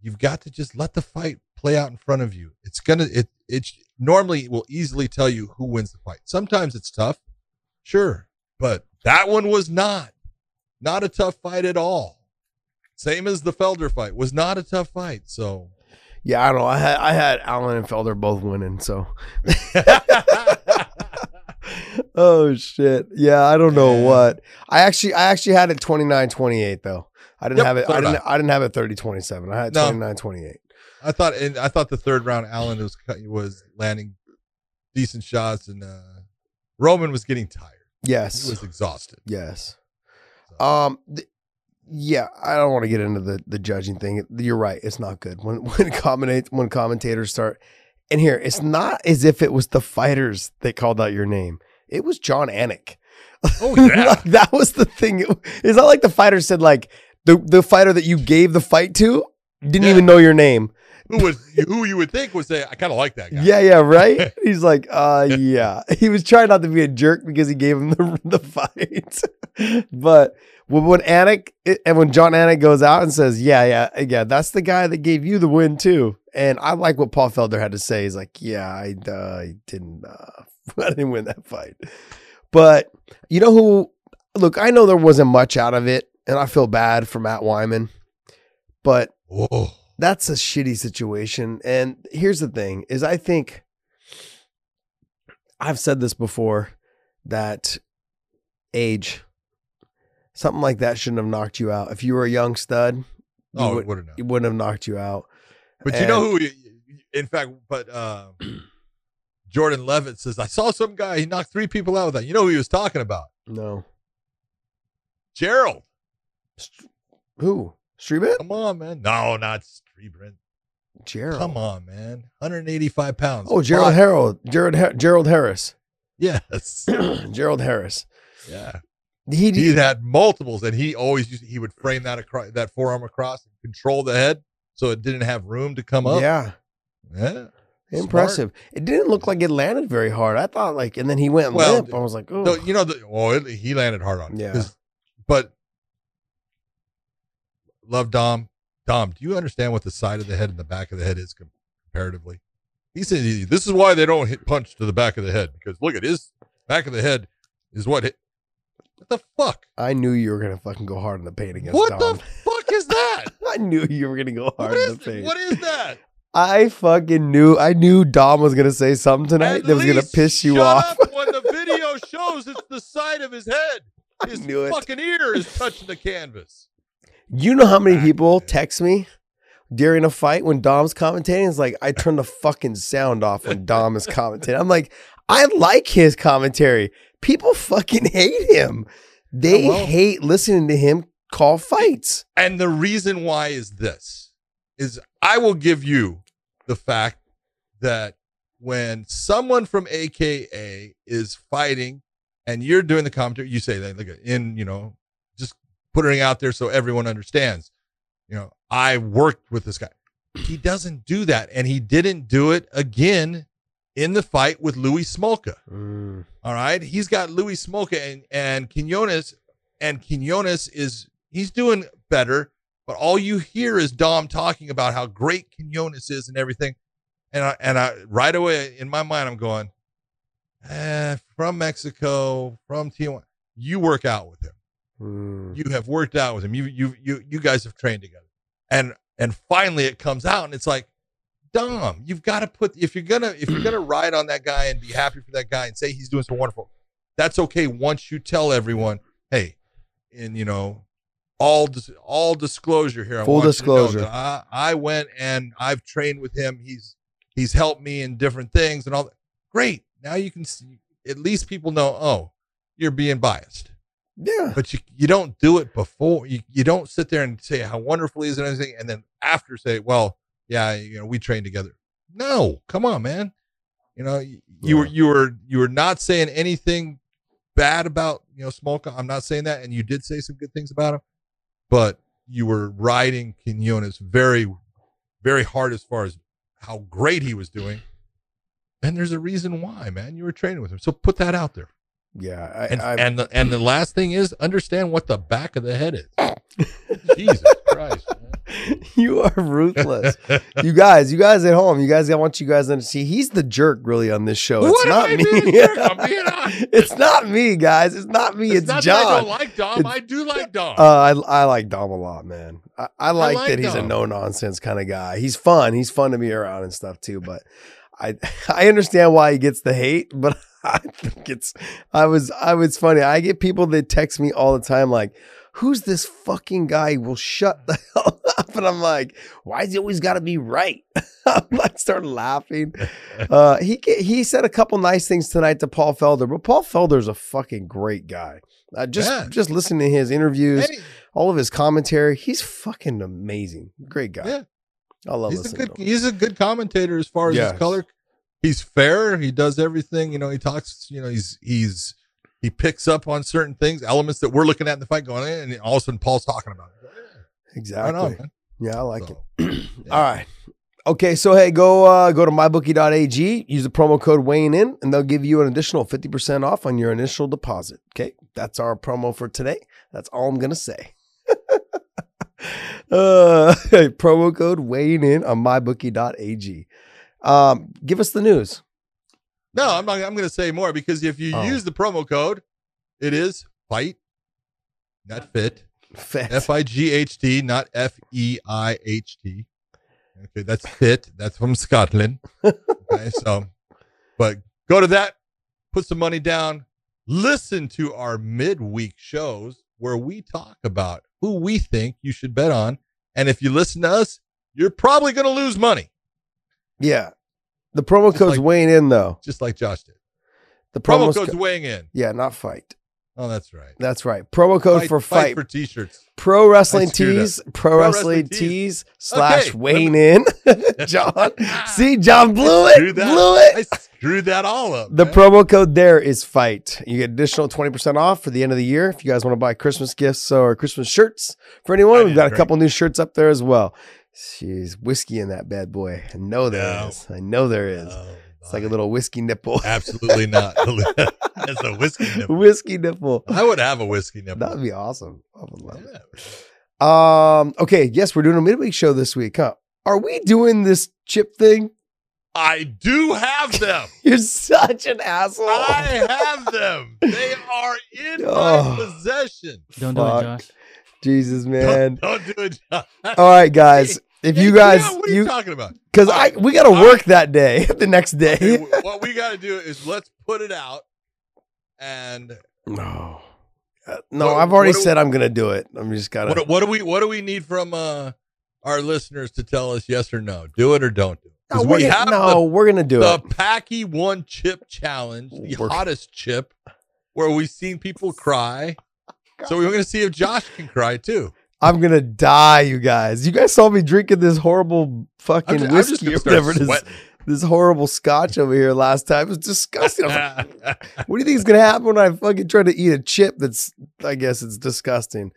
you've got to just let the fight play out in front of you. It's gonna it it normally will easily tell you who wins the fight. Sometimes it's tough, sure, but that one was not not a tough fight at all. Same as the Felder fight, was not a tough fight. So, yeah, I don't know. I had I had Allen and Felder both winning. So, oh shit, yeah, I don't know what. I actually I actually had it twenty-nine twenty-eight though. I didn't yep, have it. I didn't. Out. I didn't have it thirty twenty-seven. I had no, twenty-nine twenty-eight. I thought. And I thought the third round, Allen was was landing decent shots, and uh, Roman was getting tired. Yes, he was exhausted. Yes. So. Um. Yeah, I don't want to get into the the judging thing. You're right; it's not good when when commentate when commentators start. And here, it's not as if it was the fighters that called out your name. It was John Anik. Oh yeah, like, that was the thing. It, it's not like the fighter said, like the the fighter that you gave the fight to didn't yeah. even know your name. Who was who you would think would say, I kind of like that guy. Yeah, yeah, right. He's like, uh, yeah. He was trying not to be a jerk because he gave him the the fight, but. When Anik and when John Anik goes out and says, yeah, yeah, yeah, that's the guy that gave you the win too. And I like what Paul Felder had to say. He's like, yeah, I, uh, I didn't, uh, I didn't win that fight. But you know who, look, I know there wasn't much out of it, and I feel bad for Matt Wyman, but whoa, that's a shitty situation. And here's the thing is, I think I've said this before, that age, something like that shouldn't have knocked you out. If you were a young stud, oh, would, it wouldn't have. It wouldn't have knocked you out. But and, you know who, in fact, but uh, Jordan Levitt says, I saw some guy, he knocked three people out with that. You know who he was talking about? No. Gerald. St who? Strebrand? Come on, man. No, not Strebrand. Gerald. Come on, man. one hundred eighty-five pounds. Oh, Gerald Harold. Gerald, Her Gerald Harris. Yes. Gerald Harris. Yeah. He he had multiples, and he always used, he would frame that across that forearm across and control the head so it didn't have room to come up. Yeah, yeah, impressive. Smart. It didn't look like it landed very hard. I thought like, and then he went well, limp. I was like, oh, so, you know, the, well, it, he landed hard on it. Yeah, but love Dom. Dom, do you understand what the side of the head and the back of the head is comparatively? He said this is why they don't hit punch to the back of the head, because look at his back of the head is what hit. What the fuck? I knew you were gonna fucking go hard in the paint against What Dom. The fuck is that? I knew you were gonna go hard in the paint. What is that? I fucking knew. I knew Dom was gonna say something tonight At that was gonna piss you shut off. Up when the video shows it's the side of his head, his I knew fucking it. Ear is touching the canvas. You know how many people text me during a fight when Dom's commentating? It's like, I turn the fucking sound off when Dom is commentating. I'm like, I like his commentary. People fucking hate him. They oh, well. hate listening to him call fights. And the reason why is this, is I will give you the fact that when someone from A K A is fighting and you're doing the commentary, you say that, like, in, you know, just putting it out there so everyone understands, you know, I worked with this guy. He doesn't do that. And he didn't do it again in the fight with Louis Smolka. Mm. All right. He's got Louis Smolka and, and Quinones, and Quinones is, he's doing better, but all you hear is Dom talking about how great Quinones is and everything. And I, and I, right away in my mind, I'm going, eh, from Mexico, from Tijuana, you work out with him. Mm. You have worked out with him. You, you, you, you guys have trained together. And, and finally it comes out and it's like, Dom, you've got to put, if you're gonna if you're gonna ride on that guy and be happy for that guy and say he's doing so wonderful, that's okay. Once you tell everyone, hey, and you know, all all disclosure here, full disclosure, I, I went and I've trained with him. He's he's helped me in different things and all that. Great, now you can see, at least people know. Oh, you're being biased. Yeah, but you you don't do it before. You you don't sit there and say how wonderful he is and everything, and then after say, well, yeah, you know, we trained together. No, come on, man. You know, you, you were you were you were not saying anything bad about, you know, Smolka. I'm not saying that, and you did say some good things about him, but you were riding Quinones very, very hard as far as how great he was doing. And there's a reason why, man. You were training with him, so put that out there. Yeah, I, and I, and the and the last thing is understand what the back of the head is. Jesus Christ. You are ruthless. You guys, you guys at home, you guys, I want you guys to see he's the jerk really on this show. What it's not I me. It's not me, guys. It's not me. It's, it's not John. That I don't like Dom. It's, I do like Dom. Uh, I, I like Dom a lot, man. I, I, like, I like that Dom. He's a no-nonsense kind of guy. He's fun. He's fun to be around and stuff too, but I I understand why he gets the hate, but I think it's I was I was funny. I get people that text me all the time like, who's this fucking guy who will shut the hell up? And I'm like, why does he always got to be right? I started laughing. Uh, he he said a couple nice things tonight to Paul Felder, but Paul Felder's a fucking great guy. Uh, just yeah. just listen to his interviews, hey. all of his commentary. He's fucking amazing. Great guy. Yeah. I love he's listening a good, to him. He's a good commentator as far as yes. his color. He's fair. He does everything. You know, he talks, you know, he's he's. He picks up on certain things, elements that we're looking at in the fight going in, and all of a sudden Paul's talking about it. Exactly. Right on, man. Yeah, I like so, it. Yeah. All right. Okay, so hey, go uh, go to my bookie dot A G, use the promo code WeighingIn, and they'll give you an additional fifty percent off on your initial deposit. Okay, that's our promo for today. That's all I'm going to say. uh, hey, promo code WeighingIn on my bookie dot A G. Um, give us the news. No, I'm not. I'm going to say more because if you oh. use the promo code, it is fight, not fit, fit. F I G H T, not F E I H T. Okay, that's fit. That's from Scotland. Okay, so, but go to that, put some money down, listen to our midweek shows where we talk about who we think you should bet on, and if you listen to us, you're probably going to lose money. Yeah. The promo just code's like, weighing in, though. Just like Josh did. The promo code's co weighing in. Yeah, not fight. Oh, that's right. That's right. Promo code fight, for fight. Fight for t-shirts. Pro Wrestling Tees. Pro, Pro Wrestling Tees slash okay. weighing in. John. See, John blew it. That, blew it. I screwed that all up. The man. Promo code there is fight. You get additional twenty percent off for the end of the year. If you guys want to buy Christmas gifts or Christmas shirts for anyone, I we've got a drink. couple new shirts up there as well. Jeez, whiskey in that bad boy. I know there no. is. I know there is. No, it's like a little whiskey nipple. Absolutely not. It's a whiskey nipple. Whiskey nipple. I would have a whiskey nipple. That would be awesome. I would love yeah. it. Um, okay, yes, we're doing a midweek show this week, huh? Are we doing this chip thing? I do have them. You're such an asshole. I have them. They are in oh, my possession. Don't fuck. do it, Josh. Jesus, man. Don't, don't do it, Josh. All right, guys. If you guys, yeah, what are you, you talking about? Because I we got to work right. that day, the next day. Okay, what we got to do is let's put it out, and no, Uh, no, what, I've already said we, I'm going to do it. I'm just gotta. What, what do we What do we need from uh, our listeners to tell us yes or no? Do it or don't do it. No, we're we gonna, have no, the, we're going to do the it. The Packy One Chip Challenge, the we're, hottest chip, where we've seen people cry. God. So we're going to see if Josh can cry too. I'm going to die, you guys. You guys saw me drinking this horrible fucking I'm just, whiskey or whatever it is. This horrible scotch over here last time. It was disgusting. I was like, what do you think is going to happen when I fucking try to eat a chip that's, I guess it's disgusting.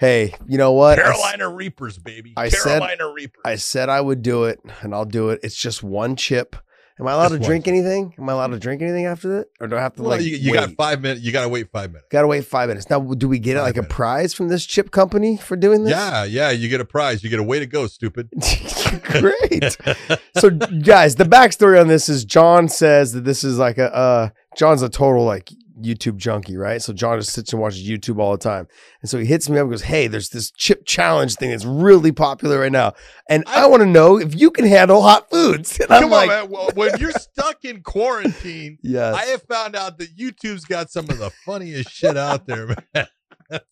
Hey, you know what? Carolina I, Reapers, baby. I Carolina said, Reapers. I said I would do it, and I'll do it. It's just one chip. Am I allowed just to drink chip. anything? Am I allowed to drink anything after that? Or do I have to well, like You, you got five minutes. You got to wait five minutes. Got to wait five minutes. Now, do we get five like minutes. a prize from this chip company for doing this? Yeah, yeah. You get a prize. You get a way to go, stupid. Great. So, guys, the backstory on this is John says that this is like a, uh, John's a total like YouTube junkie, right? So John just sits and watches YouTube all the time. And so he hits me up and goes, hey, there's this chip challenge thing that's really popular right now. And I, I want to know if you can handle hot foods. And I'm come like, on, man. Well, when you're stuck in quarantine, yes. I have found out that YouTube's got some of the funniest shit out there, man.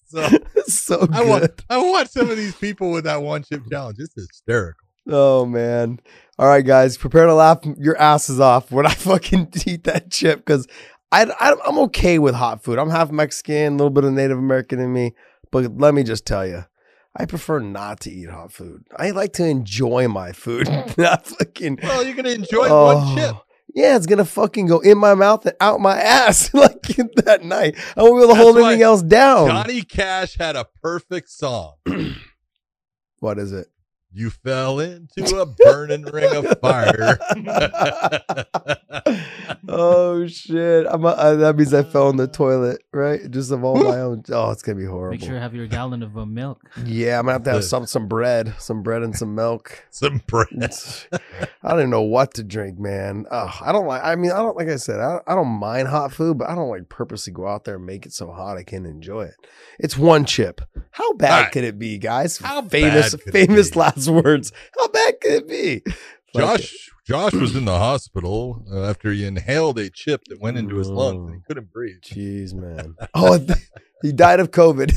So, so good. I want, I want some of these people with that one chip challenge. It's hysterical. Oh, man. All right, guys, prepare to laugh your asses off when I fucking eat that chip, because I, I, I'm okay with hot food. I'm half Mexican, a little bit of Native American in me. But let me just tell you, I prefer not to eat hot food. I like to enjoy my food. Not fucking. Well, you're going to enjoy oh, one chip. Yeah, it's going to fucking go in my mouth and out my ass like that night. I won't be able to hold anything else down. Johnny Cash had a perfect song. What is it? You fell into a burning ring of fire. Oh, shit. I'm a, I, that means I fell in the toilet, right? Just of all my own. Oh, it's going to be horrible. Make sure you have your gallon of uh, milk. Yeah, I'm going to have to have some, some bread. Some bread and some milk. Some bread. I don't even know what to drink, man. Oh, I don't like, I mean, I don't, like I said, I, I don't mind hot food, but I don't like purposely go out there and make it so hot I can't enjoy it. It's one chip. How bad right. could it be, guys? How famous, famous last words. How bad could it be? Like Josh, it. Josh was in the hospital uh, after he inhaled a chip that went into his lungs and he couldn't breathe. Jeez, man. Oh, he died of COVID.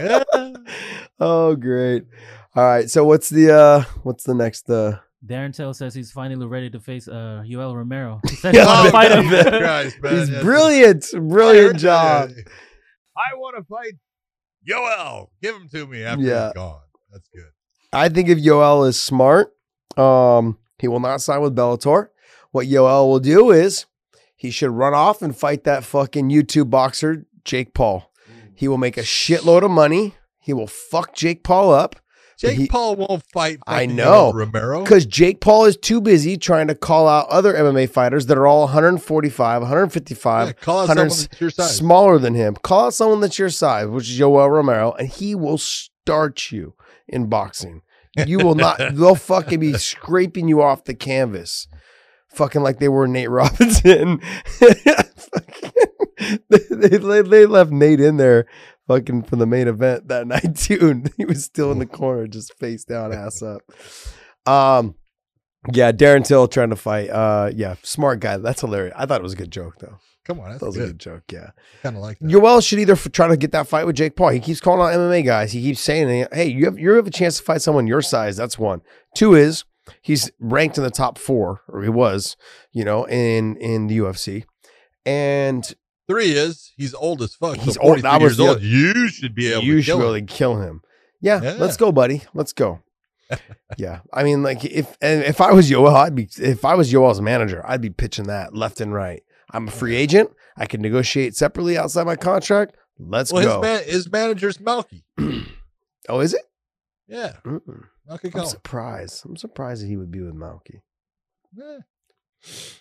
Yeah. Oh, great. All right. So what's the uh what's the next uh Darren Till says he's finally ready to face uh Yoel Romero. He said, oh, fight him. Christ, he's yes. brilliant, brilliant job. I want to fight Yoel. Give him to me after yeah. he's gone. That's good. I think if Yoel is smart, um, he will not sign with Bellator. What Yoel will do is he should run off and fight that fucking YouTube boxer, Jake Paul. He will make a shitload of money. He will fuck Jake Paul up. Jake he, Paul won't fight. I know. Romero. Because Jake Paul is too busy trying to call out other M M A fighters that are all one forty-five, one fifty-five, yeah, call out someone that's your size. Smaller than him. Call out someone that's your size, which is Yoel Romero, and he will start you in boxing. You will not, they'll fucking be scraping you off the canvas. Fucking like they were Nate Robinson. they, they, they left Nate in there fucking for the main event that night too. And he was still in the corner, just face down, ass up. Um, yeah, Darren Till trying to fight. Uh, yeah, smart guy. That's hilarious. I thought it was a good joke though. Come on, that's that was good. a good joke, yeah. Kind of like that. Yoel should either f try to get that fight with Jake Paul. He keeps calling out M M A guys. He keeps saying, hey, you have, you have a chance to fight someone your size. That's one. Two is he's ranked in the top four, or he was, you know, in, in the U F C. And three is he's old as fuck. He's so old. That was old. You should be able you to should kill really him. kill him. Yeah, yeah, let's go, buddy. Let's go. Yeah, I mean, like, if and if I was Yoel, I'd be, if I was Yoel's manager, I'd be pitching that left and right. I'm a free agent. I can negotiate separately outside my contract. Let's well, go. His, man, his manager's Malky. Oh, is it? Yeah. Mm -mm. Malky I'm surprised. I'm surprised that he would be with Malky. Yeah.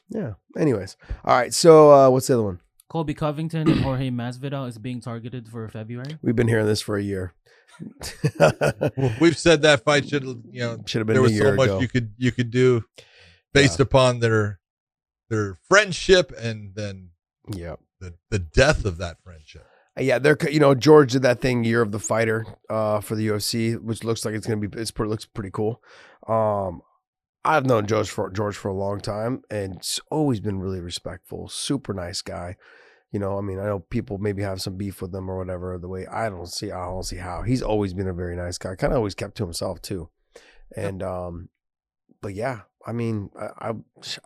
Yeah. Anyways. All right. So uh, what's the other one? Colby Covington and Jorge Masvidal is being targeted for February. We've been hearing this for a year. We've said that fight should you know should have been there a was year so much ago. you could you could do based yeah. upon their. Their friendship and then yeah the, the death of that friendship. Yeah, they're you know George did that thing Year of the Fighter uh for the U F C, which looks like it's gonna be it's pretty looks pretty cool. Um, I've known George for George for a long time and always been really respectful, super nice guy. You know, I mean, I know people maybe have some beef with him or whatever. The way I don't see, I don't see how. He's always been a very nice guy. Kind of always kept to himself too. And yep. um, but yeah, I mean, I, I,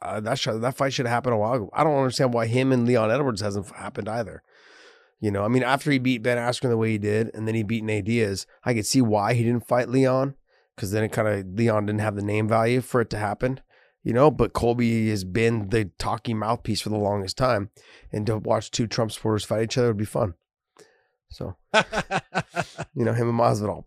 I that sh that fight should have happened a while ago. I don't understand why him and Leon Edwards hasn't happened either. You know, I mean, after he beat Ben Askren the way he did, and then he beat Nate Diaz, I could see why he didn't fight Leon, because then it kind of Leon didn't have the name value for it to happen. You know, but Colby has been the talking mouthpiece for the longest time, and to watch two Trump supporters fight each other would be fun. So, you know, him and Masvidal,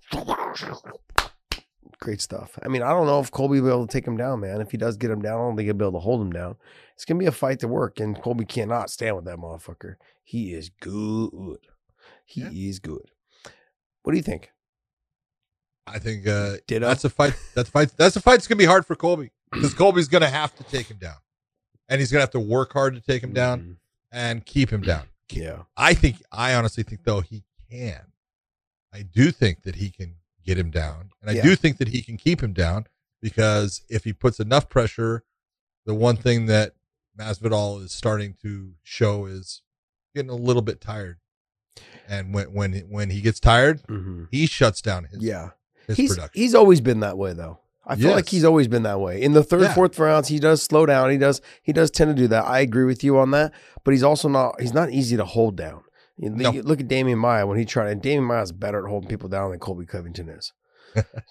great stuff. I mean, I don't know if Colby will be able to take him down, man. If he does get him down, I don't think he'll be able to hold him down. It's gonna be a fight to work, and Colby cannot stand with that motherfucker. He is good. He yeah. is good. What do you think? I think uh, Ditto. that's a fight. That's a fight. That's a fight's gonna be hard for Colby. Because Colby's going to have to take him down. And he's going to have to work hard to take him down and keep him down. Yeah. I think, I honestly think, though, he can. I do think that he can get him down. And I yeah. do think that he can keep him down, because if he puts enough pressure, the one thing that Masvidal is starting to show is getting a little bit tired. And when when, when he gets tired, mm-hmm. he shuts down his, yeah. his he's, production. He's always been that way, though. I feel yes. like he's always been that way. In the third, yeah. fourth rounds, he does slow down. He does he does tend to do that. I agree with you on that. But he's also not he's not easy to hold down. You, no. you look at Damian Maia when he tried, and Damian Maia is better at holding people down than Colby Covington is.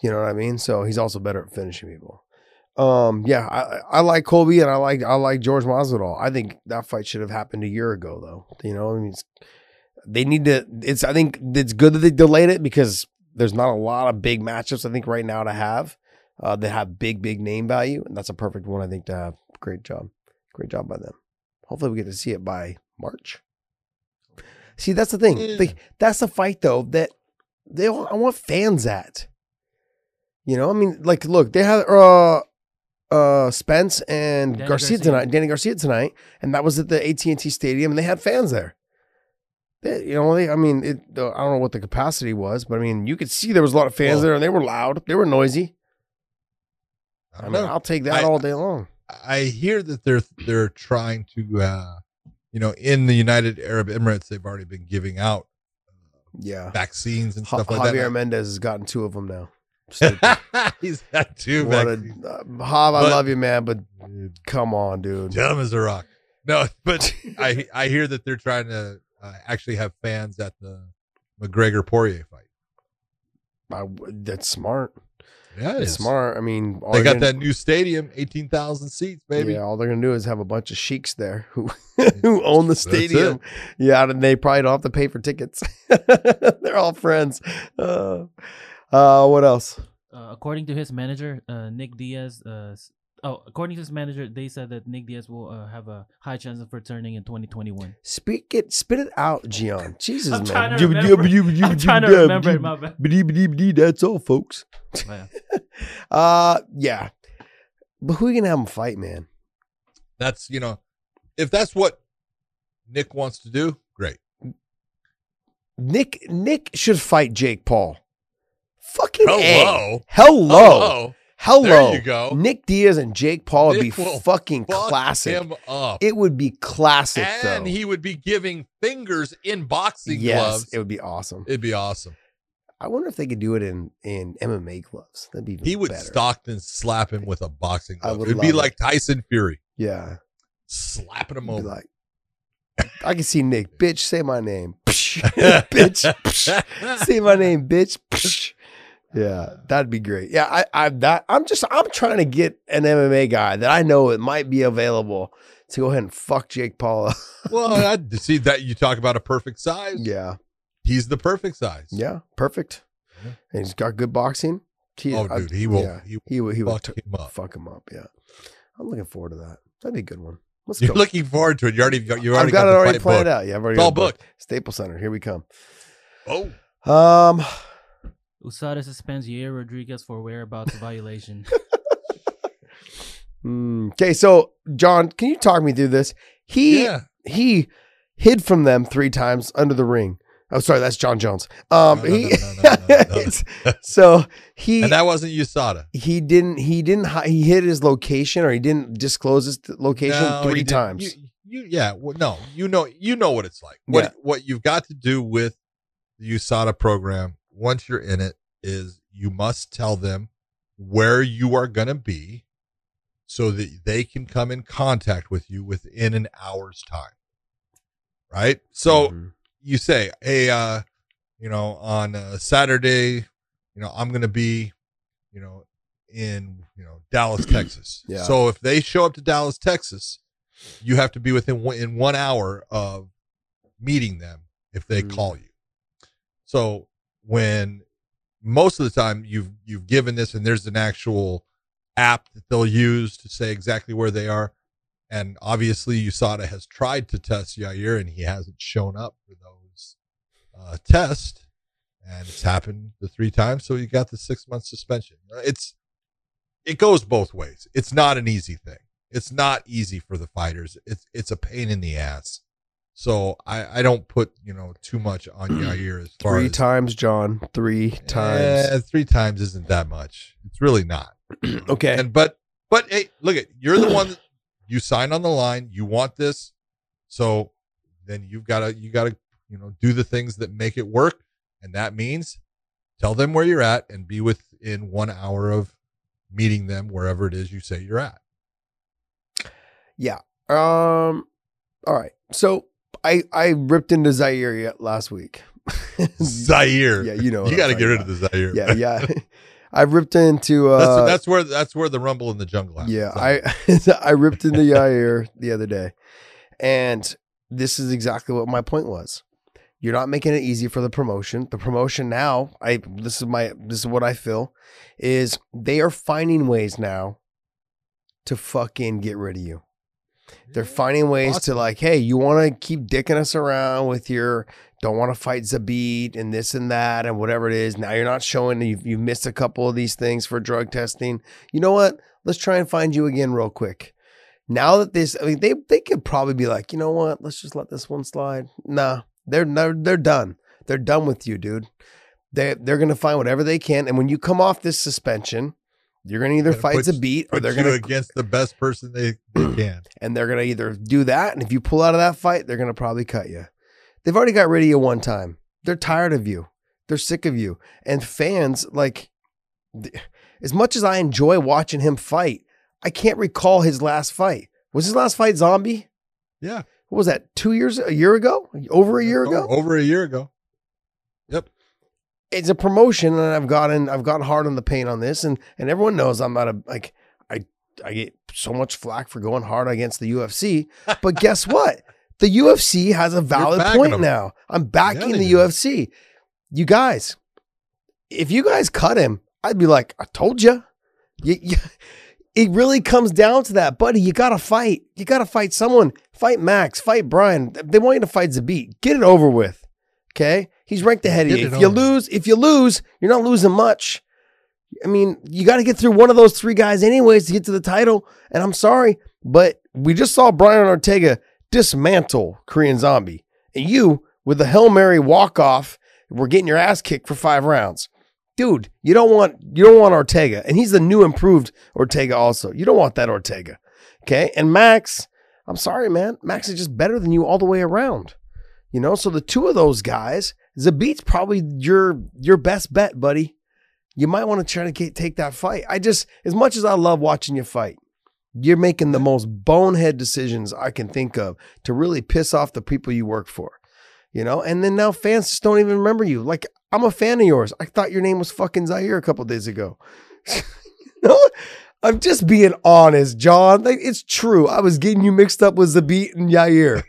You know what I mean? So he's also better at finishing people. Um, yeah, I, I like Colby, and I like I like George Masvidal. I think that fight should have happened a year ago, though. You know, I mean, it's, they need to. It's I think it's good that they delayed it, because there's not a lot of big matchups I think right now to have. Uh, they have big, big name value, and that's a perfect one, I think, to have. Great job. Great job by them. Hopefully we get to see it by March. See, that's the thing. Yeah. They, that's the fight, though, that they all, I want fans at. You know, I mean, like, look, they had uh, uh, Spence and Danny Garcia, Garcia tonight, Danny Garcia tonight, and that was at the A T and T Stadium, and they had fans there. They, you know, they, I mean, it, I don't know what the capacity was, but, I mean, you could see there was a lot of fans oh. there, and they were loud. They were noisy. I, I mean, I'll take that I, all day long. I hear that they're they're trying to, uh, you know, in the United Arab Emirates, they've already been giving out, uh, yeah, vaccines and stuff H like Javier that. Javier Mendez has gotten two of them now. He's got two. What a, uh, Hav, I but, love you, man, but dude, come on, dude. Dumb as a rock. No, but I I hear that they're trying to uh, actually have fans at the McGregor Poirier fight. I, that's smart. Yeah, it's smart. I mean, all they got gonna, that new stadium, eighteen thousand seats, baby. Yeah, all they're gonna do is have a bunch of sheiks there who who own the stadium. Yeah, and they probably don't have to pay for tickets. They're all friends. Uh, uh, what else? Uh, according to his manager, uh, Nick Diaz. Uh, oh, according to his manager, they said that Nick Diaz will uh, have a high chance of returning in twenty twenty one. Speak it, spit it out, Gian. Jesus, I'm man. Trying to remember. I'm trying to remember it, my bad. That's all, folks. Yeah. uh yeah, but who are you gonna have him fight, man? That's, you know, if that's what Nick wants to do, great. Nick Nick should fight Jake Paul. Fucking hello, a. hello, hello. hello. There you go. Nick Diaz and Jake Paul Nick would be fucking fuck classic. Him up. It would be classic, and though. he would be giving fingers in boxing yes, gloves. It would be awesome. It'd be awesome. I wonder if they could do it in in M M A gloves. That'd be even better. He would Stockton slap him with a boxing glove. It'd be like Tyson Fury. Yeah, slapping him over. Like, I can see Nick. Bitch, say my name. Bitch, say my name. Bitch. Yeah, that'd be great. Yeah, I I that I'm just I'm trying to get an M M A guy that I know it might be available to go ahead and fuck Jake Paul. Well, I'd see that you talk about a perfect size. Yeah. He's the perfect size. Yeah, perfect. Yeah. And he's got good boxing. He, oh, dude, he will. Yeah, he will. He will, he will fuck him up. Fuck him up. Yeah, I'm looking forward to that. That'd be a good one. Let's You're go. looking forward to it. You already got. You already I've got, got it already planned booked. out. Yeah, I've already. It's all booked. booked. Staples Center. Here we come. Oh. Um. U S A D A suspends Yair Rodriguez for whereabouts violation. Okay, so John, can you talk me through this? He yeah. he hid from them three times under the ring. Oh, sorry, that's John Jones. Um, he so he and that wasn't U S A D A. He didn't. He didn't. He hid his location, or he didn't disclose his location no, three times. You, you, yeah, well, no, you know, you know what it's like. What yeah. what you've got to do with the U S A D A program once you're in it is you must tell them where you are going to be, so that they can come in contact with you within an hour's time. Right? So mm-hmm. you say, hey, uh, you know, on uh, Saturday, you know, I'm going to be, you know, in, you know, Dallas, Texas. Yeah. So if they show up to Dallas, Texas, you have to be within one, in one hour of meeting them if they mm-hmm. call you. So when most of the time you've, you've given this and there's an actual app that they'll use to say exactly where they are, and obviously U S A D A has tried to test Yair and he hasn't shown up for those uh, tests, and it's happened the three times, so you got the six month suspension. It's it goes both ways. It's not an easy thing. It's not easy for the fighters. It's it's a pain in the ass. So I, I don't put you know too much on Yair as far three as, times, John. Three times. Eh, three times isn't that much. It's really not. Okay. And but but hey, look at you're the one that you signed on the line. You want this, so then you've got to you got to you know do the things that make it work, and that means tell them where you're at and be within one hour of meeting them wherever it is you say you're at. Yeah. Um. All right. So I I ripped into Zaire last week. Zaire. Yeah, you know you got to get rid about. of the Zaire. Yeah. Yeah. I ripped into uh, that's, that's where that's where the rumble in the jungle happens. Yeah, so. I I ripped into Yair the other day, and this is exactly what my point was. You're not making it easy for the promotion. The promotion now, I this is my this is what I feel is they are finding ways now to fucking get rid of you. They're finding ways awesome. to like, hey, you want to keep dicking us around with your don't want to fight Zabit and this and that and whatever it is. Now you're not showing that you've, you've missed a couple of these things for drug testing. You know what? Let's try and find you again real quick. Now that this, I mean, they, they could probably be like, you know what? Let's just let this one slide. Nah, they're they're, they're done. They're done with you, dude. They, they're going to find whatever they can. And when you come off this suspension, you're going to either fight Zabit or they're going to against the best person they, they can. And they're going to either do that. And if you pull out of that fight, they're going to probably cut you. They've already got rid of you one time. They're tired of you. They're sick of you. And fans, like, as much as I enjoy watching him fight, I can't recall his last fight. Was his last fight Zombie? Yeah. What was that? Two years, a year ago? Over a year ago? Over a year ago. Yep. It's a promotion, and I've gotten I've gotten hard on the paint on this, and and everyone knows I'm not a like I I get so much flack for going hard against the U F C, but guess what? The U F C has a valid point them. now. I'm backing yeah, the U F C. Know. You guys, if you guys cut him, I'd be like, I told ya. you. you It really comes down to that, buddy. You got to fight. You got to fight someone. Fight Max. Fight Brian. They want you to fight Zabit. Get it over with. Okay, he's ranked ahead of you. If you lose, if you lose, you're not losing much. I mean, you got to get through one of those three guys anyways to get to the title. And I'm sorry, but we just saw Brian Ortega dismantle Korean Zombie, and you with the Hail Mary walk off, we're getting your ass kicked for five rounds, dude. You don't want you don't want Ortega, and he's the new improved Ortega also. You don't want that Ortega, okay? And Max, I'm sorry, man. Max is just better than you all the way around. You know, so the two of those guys, Zabit's probably your your best bet, buddy. You might want to try to get, take that fight. I just, as much as I love watching you fight, you're making the most bonehead decisions I can think of to really piss off the people you work for. You know, and then now fans just don't even remember you. Like, I'm a fan of yours. I thought your name was fucking Zaire a couple of days ago. You know? I'm just being honest, John. Like, it's true. I was getting you mixed up with Zabit and Yair.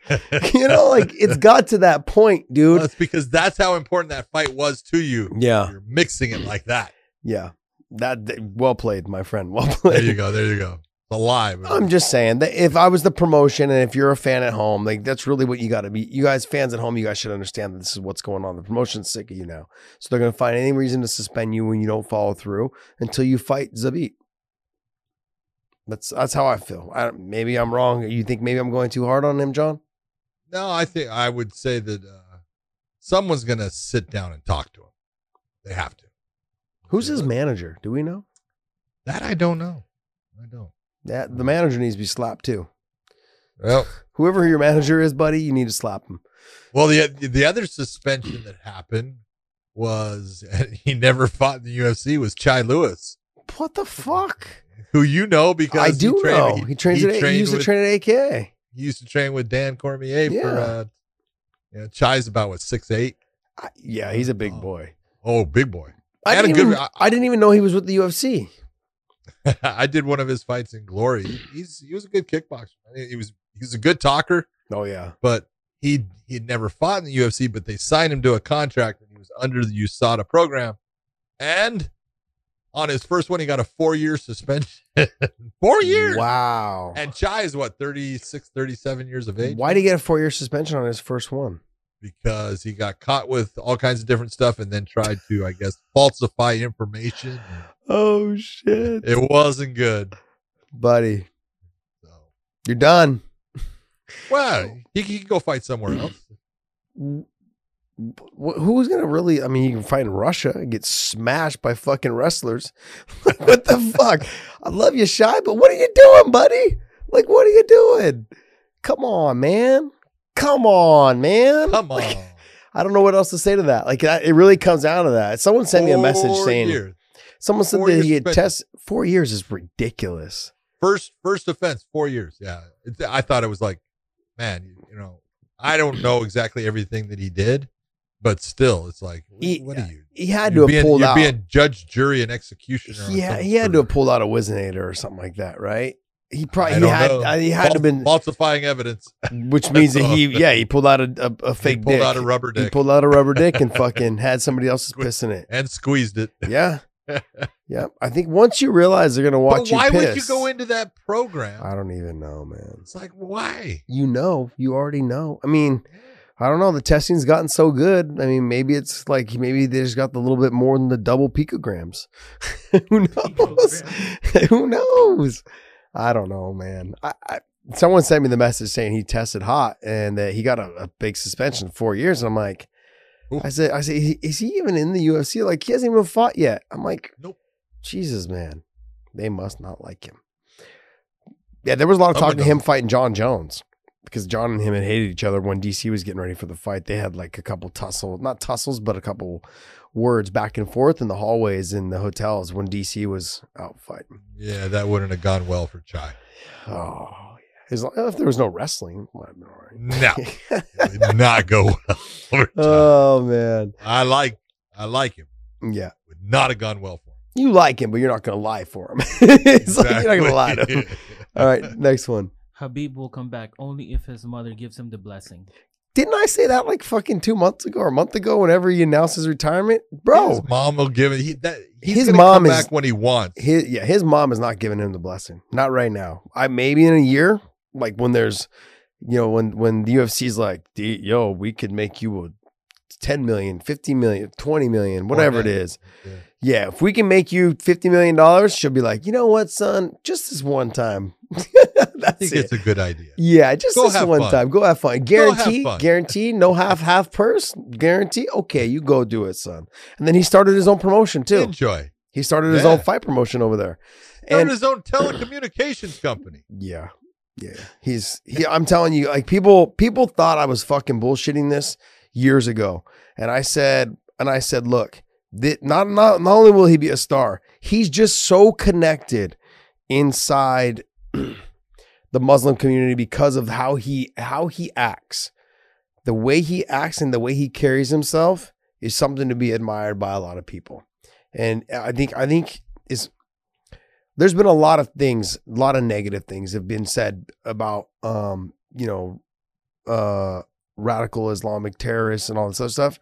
You know, like it's got to that point, dude. Well, that's because that's how important that fight was to you. Yeah. You're mixing it like that. Yeah. That well played, my friend. Well played. There you go. There you go. Alive. I'm just saying that if I was the promotion and if you're a fan at home, like that's really what you got to be. You guys, fans at home, you guys should understand that this is what's going on. The promotion's sick of you now. So they're going to find any reason to suspend you when you don't follow through until you fight Zabit. That's that's how I feel. I, maybe I'm wrong. You think maybe I'm going too hard on him, John? No, I think I would say that uh, someone's going to sit down and talk to him. They have to. Who's his manager? Do we know? That I don't know. I don't. That the manager needs to be slapped too. Well, whoever your manager is, buddy, you need to slap him. Well, the the other suspension that happened was, and he never fought in the U F C, was Chai Lewis. What the fuck? Who you know because I do he trained, know. He, he trains. He, at, he used with, to train at A K A. He used to train with Dan Cormier yeah. for. Uh, yeah, Chai's about what six eight. I, yeah, he's a big oh. boy. Oh, big boy. I didn't, a good, even, I, I didn't even know he was with the U F C. I did one of his fights in Glory. He's he was a good kickboxer. I mean, he was he was a good talker. Oh yeah, but he he never fought in the U F C. But they signed him to a contract, and he was under the U S A D A program. And on his first one, he got a four year suspension. Four years. Wow. And Chai is what thirty-six, thirty-seven years of age. Why did he get a four year suspension on his first one? Because he got caught with all kinds of different stuff and then tried to, I guess, falsify information. Oh, shit. It wasn't good. Buddy, so. You're done. Well, he, he can go fight somewhere else. Who's going to really, I mean, you can fight in Russia and get smashed by fucking wrestlers. What the fuck? I love you, Shy, but what are you doing, buddy? Like, what are you doing? Come on, man. Come on, man. Come on. Like, I don't know what else to say to that. Like, it really comes down to that. Someone sent four me a message saying, years. someone said four that he had tested four years is ridiculous. First, first offense, four years. Yeah. It's, I thought it was like, man, you, you know, I don't know exactly everything that he did, but still, it's like, what, he, what are you? He had to have being, pulled you're out. You're being judge, jury, and executioner. Yeah. He had to have pulled out a Wizinator or something like that, right? He probably he had know. he had Fals to have been falsifying evidence, which means that he yeah he pulled out a, a, a fake he pulled dick. out a rubber dick. He pulled out a rubber dick and fucking had somebody else's piss in it and squeezed it. Yeah, yeah. I think once you realize they're gonna watch but you why piss, would you go into that program? I don't even know, man. It's like why? You know, you already know. I mean, I don't know. The testing's gotten so good. I mean, maybe it's like maybe they just got a little bit more than the double picograms. Who knows? Who knows? I don't know, man. I, I, someone sent me the message saying he tested hot and that he got a, a big suspension four years. And I'm like, Ooh. I said, I said, is he even in the U F C? Like he hasn't even fought yet. I'm like, nope. Jesus, man, they must not like him. Yeah, there was a lot of talk to him fighting John Jones because John and him had hated each other when D C was getting ready for the fight. They had like a couple tussles, not tussles, but a couple words back and forth in the hallways in the hotels when D C was out fighting. Yeah, that wouldn't have gone well for Chai. Oh, yeah. As long, if there was no wrestling, it might have been all right. No, it did not go well for Chai. Oh man, I like, I like him. Yeah, it would not have gone well for him. You like him, but you're not going to lie for him. It's exactly. Like you're not going to lie to him. All right, next one. Habib will come back only if his mother gives him the blessing. Didn't I say that like fucking two months ago or a month ago? Whenever he announced his retirement, bro, his mom will give it. He, that, he's his mom come is back when he wants. His, yeah, his mom is not giving him the blessing. Not right now. I maybe in a year, like when there's, you know, when when the U F C's like, yo, we could make you a ten million, fifty million, twenty million, whatever oh, it is. Yeah. Yeah, if we can make you fifty million dollars, she'll be like, you know what, son, just this one time. I think it's a good idea. Yeah, just go this one fun. time. Go have fun. Guarantee, have fun. guarantee, no half, half purse. Guarantee. Okay, you go do it, son. And then he started his own promotion too. Enjoy. He started yeah. his own fight promotion over there. Started and his own telecommunications company. Yeah, yeah. He's. He, I'm telling you, like people, people thought I was fucking bullshitting this years ago, and I said, and I said, look, that not not not only will he be a star, he's just so connected inside the Muslim community because of how he how he acts. The way he acts and the way he carries himself is something to be admired by a lot of people. And I think I think is there's been a lot of things, a lot of negative things have been said about um, you know, uh radical Islamic terrorists and all this other stuff.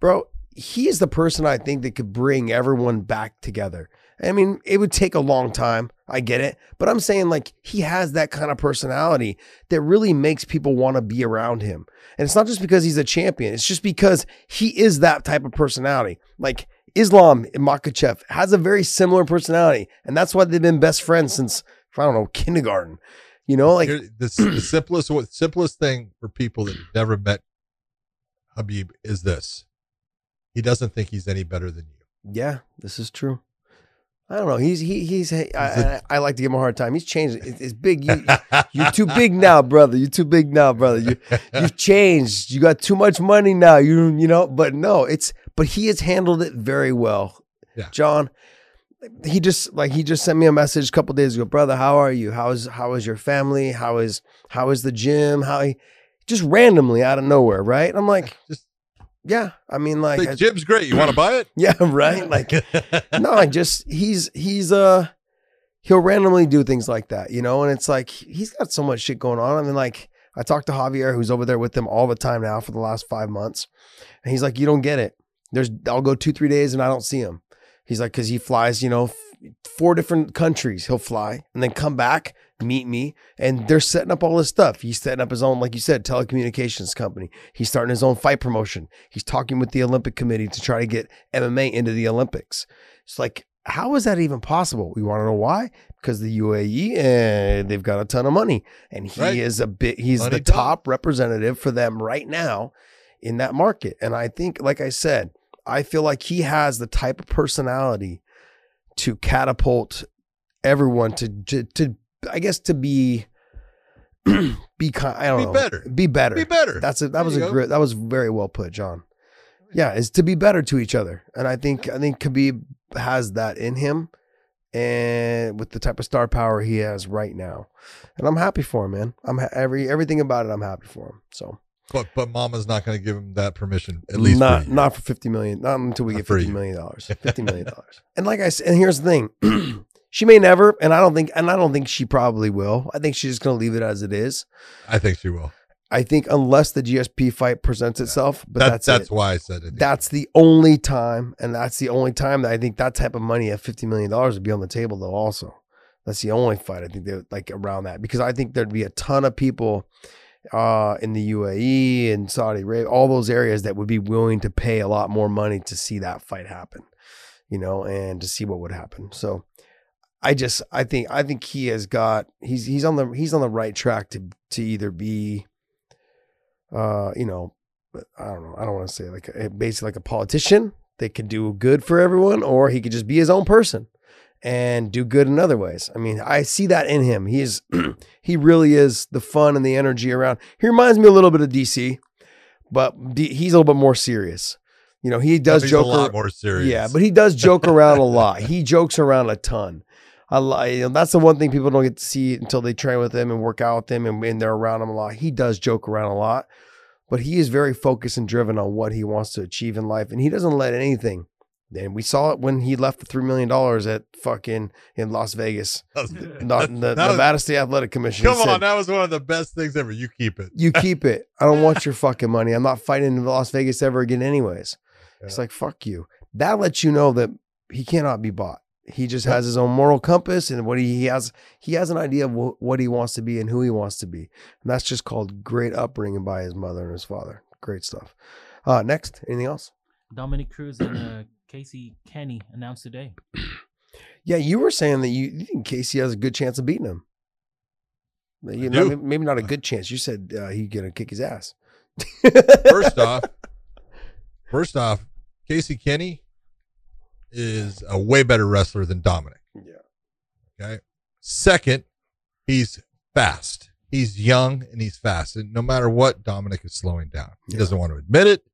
Bro, he is the person I think that could bring everyone back together. I mean, it would take a long time. I get it. But I'm saying like he has that kind of personality that really makes people want to be around him. And it's not just because he's a champion. It's just because he is that type of personality. Like Islam Makhachev has a very similar personality. And that's why they've been best friends since, I don't know, kindergarten. You know, like the, the simplest, simplest thing for people that never met Habib is this. He doesn't think he's any better than you. Yeah, this is true. I don't know. He's he he's. I, I, I like to give him a hard time. He's changed. It's big. You, you're too big now, brother. You're too big now, brother. You, you've changed. You got too much money now. You you know. But no, it's. But he has handled it very well, yeah. John. He just like he just sent me a message a couple of days ago, brother. How are you? How is how is your family? How is how is the gym? How he, just randomly out of nowhere, right? I'm like. Just Yeah, I mean, like, the gym's great. You want to buy it? Yeah, right. Like, no, I just he's he's uh he'll randomly do things like that, you know. And it's like he's got so much shit going on. I mean, like, I talked to Javier, who's over there with them all the time now for the last five months, and he's like, "You don't get it. There's I'll go two three days and I don't see him." He's like, "Cause he flies, you know, f four different countries. He'll fly and then come back." Meet me, and they're setting up all this stuff. He's setting up his own, like you said, telecommunications company. He's starting his own fight promotion. He's talking with the Olympic committee to try to get M M A into the Olympics. It's like, how is that even possible? We want to know why? Because the U A E, eh, they've got a ton of money, and he right. is a bit. He's money the top done. representative for them right now in that market. And I think, like I said, I feel like he has the type of personality to catapult everyone to to. to I guess to be, be kind. I don't be know. Better. Be better. Be better. That's it. That was a great, that was very well put, John. Yeah, is to be better to each other, and I think I think Khabib has that in him, and with the type of star power he has right now, and I'm happy for him, man. I'm ha every everything about it. I'm happy for him. So, but but Mama's not going to give him that permission. At least not for not for fifty million. Not until we not get fifty million dollars. Fifty million dollars. And like I said, and here's the thing. She may never, and I don't think, and I don't think she probably will. I think she's just going to leave it as it is. I think she will. I think unless the G S P fight presents itself, but that, that's that's it. why I said it. That's the only time, and that's the only time that I think that type of money at fifty million dollars would be on the table. Though also, that's the only fight I think they would like around that, because I think there'd be a ton of people uh, in the U A E and Saudi Arabia, all those areas that would be willing to pay a lot more money to see that fight happen, you know, and to see what would happen. So. I just, I think, I think he has got, he's, he's on the, he's on the right track to, to either be, uh, you know, I don't know. I don't want to say like a, basically like a politician that can do good for everyone, or he could just be his own person and do good in other ways. I mean, I see that in him. He is, he really is the fun and the energy around. He reminds me a little bit of D C, but D, he's a little bit more serious. You know, he does joke a lot more serious. Yeah, but he does joke around a lot. He jokes around a ton. I like, you know, that's the one thing people don't get to see until they train with him and work out with him, and, and they're around him a lot. He does joke around a lot, but he is very focused and driven on what he wants to achieve in life, and he doesn't let anything. And we saw it when he left the three million dollars at fucking in Las Vegas, not in the Nevada State Athletic Commission. Come on, that was one of the best things ever. You keep it. You keep it. I don't want your fucking money. I'm not fighting in Las Vegas ever again, anyways. Yeah. It's like fuck you. That lets you know that he cannot be bought. He just has his own moral compass, and what he, he has, he has an idea of wh what he wants to be and who he wants to be. And that's just called great upbringing by his mother and his father. Great stuff. Uh, next, anything else? Dominic Cruz and uh, Casey Kenny announced today. Yeah, you were saying that you, you think Casey has a good chance of beating him. You know, maybe, maybe not a good chance. You said uh, he's going to kick his ass. First off, first off, Casey Kenny is a way better wrestler than Dominic. Yeah. Okay. Second, he's fast. He's young and he's fast. And no matter what, Dominic is slowing down. He yeah. doesn't want to admit it,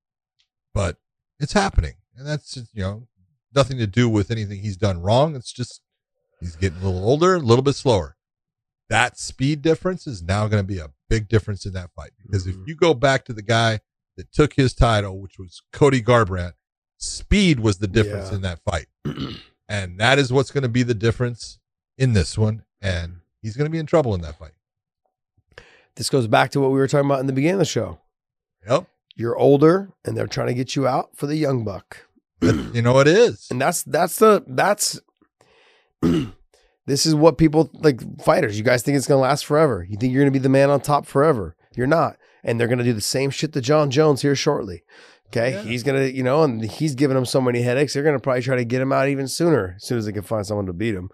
but it's happening. And that's, you know, nothing to do with anything he's done wrong. It's just he's getting a little older, a little bit slower. That speed difference is now going to be a big difference in that fight. Because mm-hmm. if you go back to the guy that took his title, which was Cody Garbrandt, speed was the difference yeah. in that fight. And that is what's going to be the difference in this one. And he's going to be in trouble in that fight. This goes back to what we were talking about in the beginning of the show. Yep. You're older and they're trying to get you out for the young buck. You know, it is. And that's, that's the, that's, this is what people like fighters. You guys think it's going to last forever. You think you're going to be the man on top forever. You're not. And they're going to do the same shit to John Jones here shortly. Okay, yeah. he's gonna, you know, and he's giving him so many headaches. They're gonna probably try to get him out even sooner, as soon as they can find someone to beat him.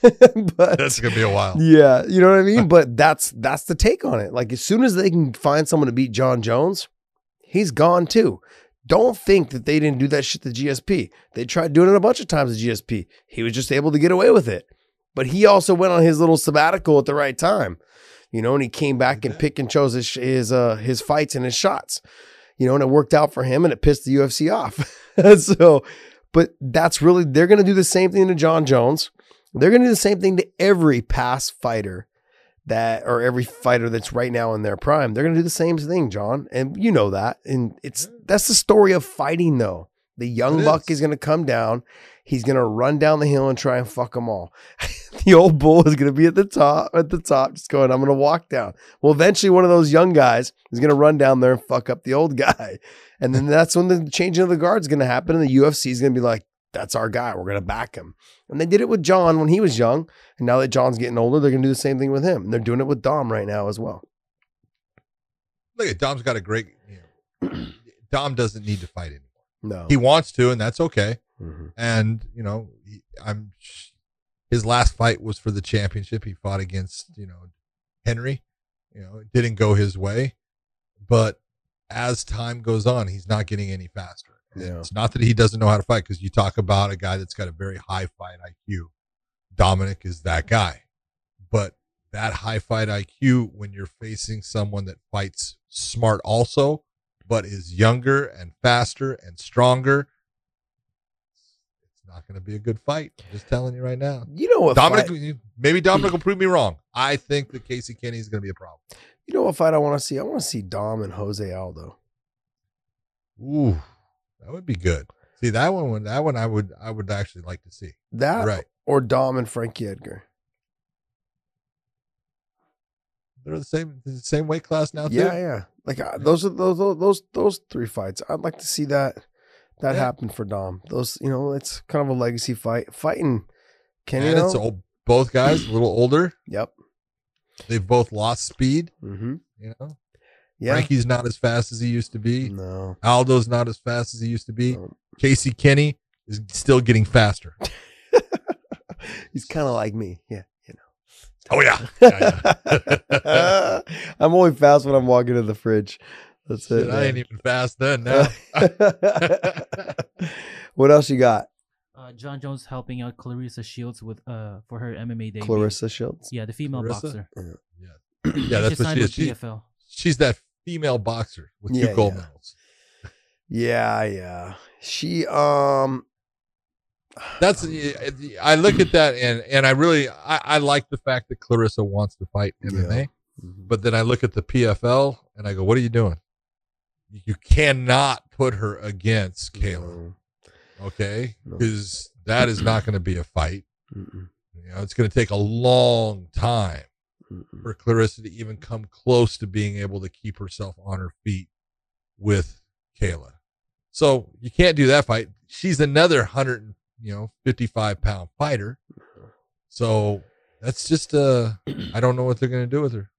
But that's gonna be a while. Yeah, you know what I mean. But that's that's the take on it. Like as soon as they can find someone to beat John Jones, he's gone too. Don't think that they didn't do that shit to G S P. They tried doing it a bunch of times to G S P. He was just able to get away with it. But he also went on his little sabbatical at the right time, you know, and he came back and picked and chose his his, uh, his fights and his shots, you know, and it worked out for him and it pissed the U F C off. So, but that's really, they're going to do the same thing to John Jones. They're going to do the same thing to every past fighter that, or every fighter that's right now in their prime. They're going to do the same thing, John. And you know that. And it's, that's the story of fighting though. The young buck is going to come down. He's going to run down the hill and try and fuck them all. The old bull is going to be at the top, at the top, just going, I'm going to walk down. Well, eventually one of those young guys is going to run down there and fuck up the old guy. And then that's when the changing of the guard is going to happen. And the U F C is going to be like, that's our guy. We're going to back him. And they did it with John when he was young. And now that John's getting older, they're going to do the same thing with him. And they're doing it with Dom right now as well. Look at Dom's got a great, you know, Dom doesn't need to fight anymore. No, he wants to, and that's okay. Mm-hmm. And you know, he, I'm his last fight was for the championship. He fought against, you know, Henry. You know, it didn't go his way, but as time goes on, he's not getting any faster. Yeah. It's not that he doesn't know how to fight, because you talk about a guy that's got a very high fight I Q. Dominic is that guy, but that high fight I Q, when you're facing someone that fights smart also, but is younger and faster and stronger, it's not going to be a good fight. I'm just telling you right now. You know what? Dominic, fight, maybe Dominic will prove me wrong. I think that Casey Kenny is going to be a problem. You know what fight I want to see? I want to see Dom and Jose Aldo. Ooh, that would be good. See that one? That one I would. I would actually like to see that. Right. Or Dom and Frankie Edgar. They're the same, the same weight class now. Yeah, too? yeah. Like uh, those are those those those three fights. I'd like to see that that yeah. happen for Dom. Those, you know, it's kind of a legacy fight. Fighting Kenny. And it's old, both guys a little older. Yep. They've both lost speed. Mm-hmm. You know, yeah. Frankie's not as fast as he used to be. No. Aldo's not as fast as he used to be. No. Casey Kenny is still getting faster. He's kind of like me. Yeah. Oh yeah, yeah, yeah. I'm only fast when I'm walking to the fridge. That's Shit, it. Man. I ain't even fast then. Now, what else you got? Uh, John Jones helping out Clarissa Shields with uh for her M M A debut. Clarissa Shields, yeah, the female Clarissa? boxer. Yeah, yeah, yeah that's what she is. She, she's that female boxer with yeah, two gold yeah. medals. Yeah, yeah. She um. That's I look at that and and I really I, I like the fact that Clarissa wants to fight M M A, yeah. but then I look at the P F L and I go, what are you doing? You cannot put her against Kayla, okay? Because no. that is not going to be a fight. Mm-mm. You know, it's going to take a long time Mm-mm. for Clarissa to even come close to being able to keep herself on her feet with Kayla. So you can't do that fight. She's another hundred. You know, fifty-five pound fighter. So that's just, uh, I don't know what they're going to do with her.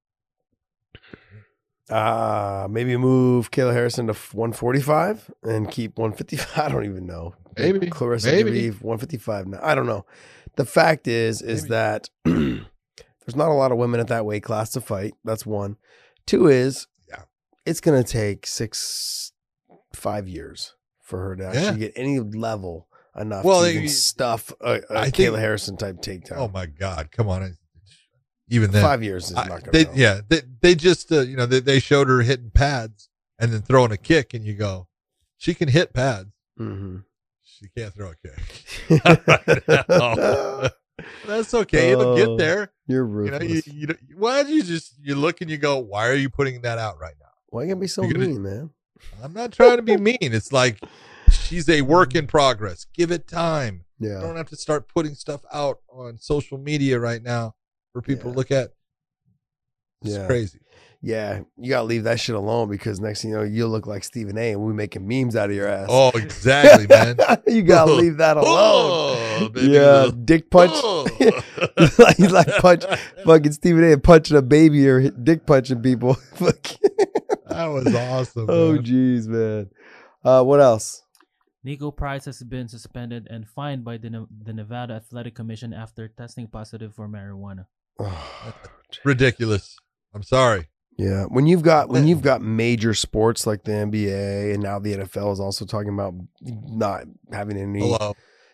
Uh, maybe move Kayla Harrison to one forty-five and keep one fifty-five. I don't even know. Maybe. Clarissa maybe. one fifty-five now. I don't know. The fact is, is maybe. that there's not a lot of women at that weight class to fight. That's one. Two is, yeah, it's going to take six, five years for her to actually yeah. get any level enough well, to even stuff a, a Kayla think, Harrison type takedown. Oh my God, come on! Even then, five years is I, not going to. Yeah, they they just uh, you know they, they showed her hitting pads and then throwing a kick, and you go, she can hit pads. Mm-hmm. She can't throw a kick. No. That's okay. It'll oh, get there. You're ruthless. You know, you, you, why do you just you look and you go, why are you putting that out right now? Why you gonna be so You're mean, gonna, man? I'm not trying to be mean. It's like, she's a work in progress. Give it time. Yeah. You don't have to start putting stuff out on social media right now for people yeah. to look at. It's yeah. crazy. Yeah. You got to leave that shit alone, because next thing you know, you'll look like Stephen A and we're making memes out of your ass. Oh, exactly, man. You got to leave that alone. Oh, baby. Yeah. Dick punch. Oh. You like punch fucking Stephen A and punching a baby, or dick punching people. That was awesome. Oh, man. Geez, man. Uh, what else? Nico Price has been suspended and fined by the, ne the Nevada Athletic Commission after testing positive for marijuana. Oh, ridiculous. I'm sorry. Yeah, when you've got when you've got major sports like the N B A and now the N F L is also talking about not having any. Hello.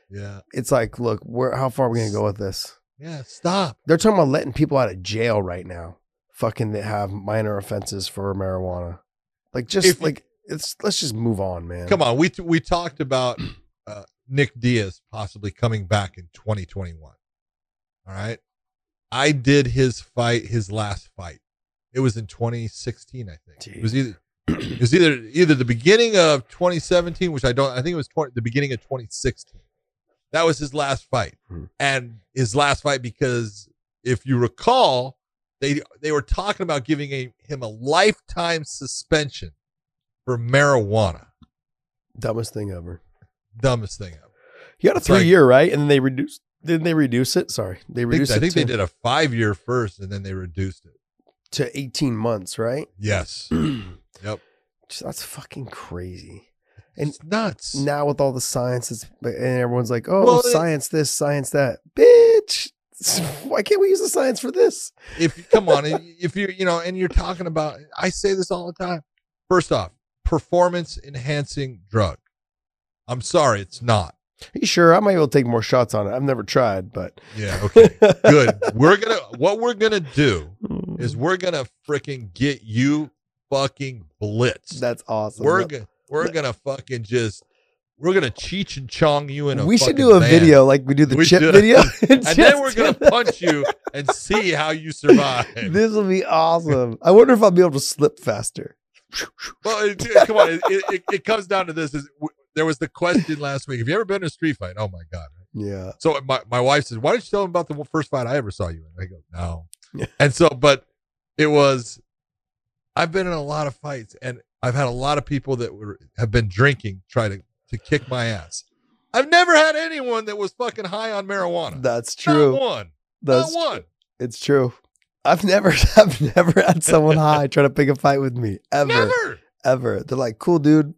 Yeah, it's like, look, where how far are we gonna go with this? Yeah, stop. They're talking about letting people out of jail right now, fucking that have minor offenses for marijuana. Like, just if, like it's let's just move on, man. Come on, we we talked about uh, Nick Diaz possibly coming back in twenty twenty-one. All right, I did his fight, his last fight. It was in twenty sixteen, I think. Jeez. It was either it was either either the beginning of twenty seventeen, which I don't. I think it was twenty, the beginning of twenty sixteen. That was his last fight, hmm. and his last fight because if you recall, they they were talking about giving a, him a lifetime suspension for marijuana. Dumbest thing ever. Dumbest thing ever. You got a three like, year, right? And then they reduced. Didn't they reduce it? Sorry, they reduced. I think, it I think to, they did a five year first, and then they reduced it to eighteen months, right? Yes. Yep. That's fucking crazy. And it's nuts. Now with all the science, it's, and everyone's like, "Oh, well, science it, this, science that." Bitch, why can't we use the science for this? If you come on, if you you know, and you're talking about, I say this all the time. First off, performance enhancing drug. I'm sorry, it's not. Are you sure? I might be able to take more shots on it. I've never tried, but yeah, okay, good. We're gonna what we're gonna do is we're gonna freaking get you fucking blitzed. That's awesome. We're yep. gonna. We're gonna fucking just, we're gonna cheech and chong you in a. We should do a van. video like we do the we chip should. video, and, and then we're gonna punch you and see how you survive. This will be awesome. I wonder if I'll be able to slip faster. Well, it, it, come on, it, it, it comes down to this: is there was the question last week. Have you ever been in a street fight? Oh my god! Yeah. So my my wife says, "Why didn't you tell him about the first fight I ever saw you in?" I go, "No." Yeah. And so, but it was, I've been in a lot of fights and. I've had a lot of people that were, have been drinking try to, to kick my ass. I've never had anyone that was fucking high on marijuana. That's true. Not one. That's Not one. It's true. I've never I've never had someone high try to pick a fight with me ever. Never. Ever. They're like, "Cool, dude."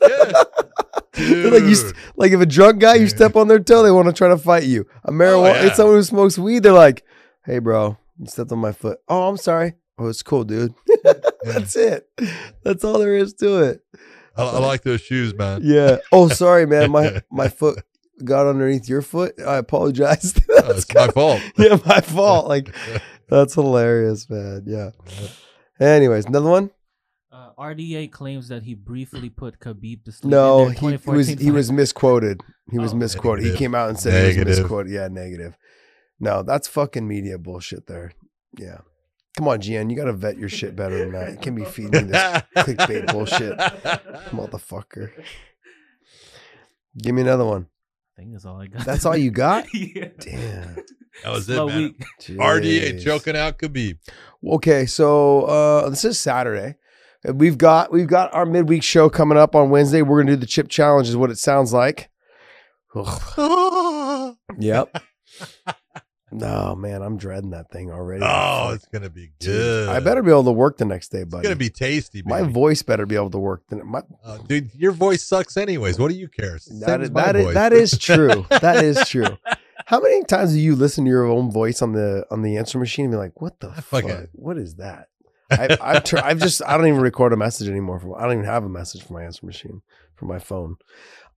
Yeah. Dude. Like, you, like if a drunk guy, you step on their toe, they want to try to fight you. A marijuana, oh, yeah. It's someone who smokes weed. They're like, "Hey, bro, you stepped on my foot." "Oh, I'm sorry." "Oh, it's cool, dude." That's it. That's all there is to it. I, I like those shoes, man. Yeah. "Oh, sorry, man. My my foot got underneath your foot. I apologize." Oh, it's my fault. Yeah, my fault. Like, that's hilarious, man. Yeah. Anyways, another one. Uh, R D A claims that he briefly put Khabib to sleep. No, in he, he was he was misquoted. He was oh, misquoted. Negative. He came out and said negative. He was misquoted. Yeah, negative. No, that's fucking media bullshit. There. Yeah. Come on, Gian, you got to vet your shit better than that. You can't be feeding me this clickbait bullshit. Motherfucker. Give me another one. I think that's all I got. That's all you got? Yeah. Damn. That was Slow it, man. R D A choking out Khabib. Okay, so uh, this is Saturday. We've got we've got our midweek show coming up on Wednesday. We're going to do the chip challenge is what it sounds like. Yep. No, man, I'm dreading that thing already. Oh, it's going to be good. Dude, I better be able to work the next day, buddy. It's going to be tasty, baby. My voice better be able to work. The, my... uh, dude, your voice sucks anyways. What do you care? That is, that, is, that is true. That is true. How many times do you listen to your own voice on the on the answer machine and be like, what the fuck? fuck? What is that? I, I've, tr I've just, I don't even record a message anymore. For, I don't even have a message for my answer machine, for my phone.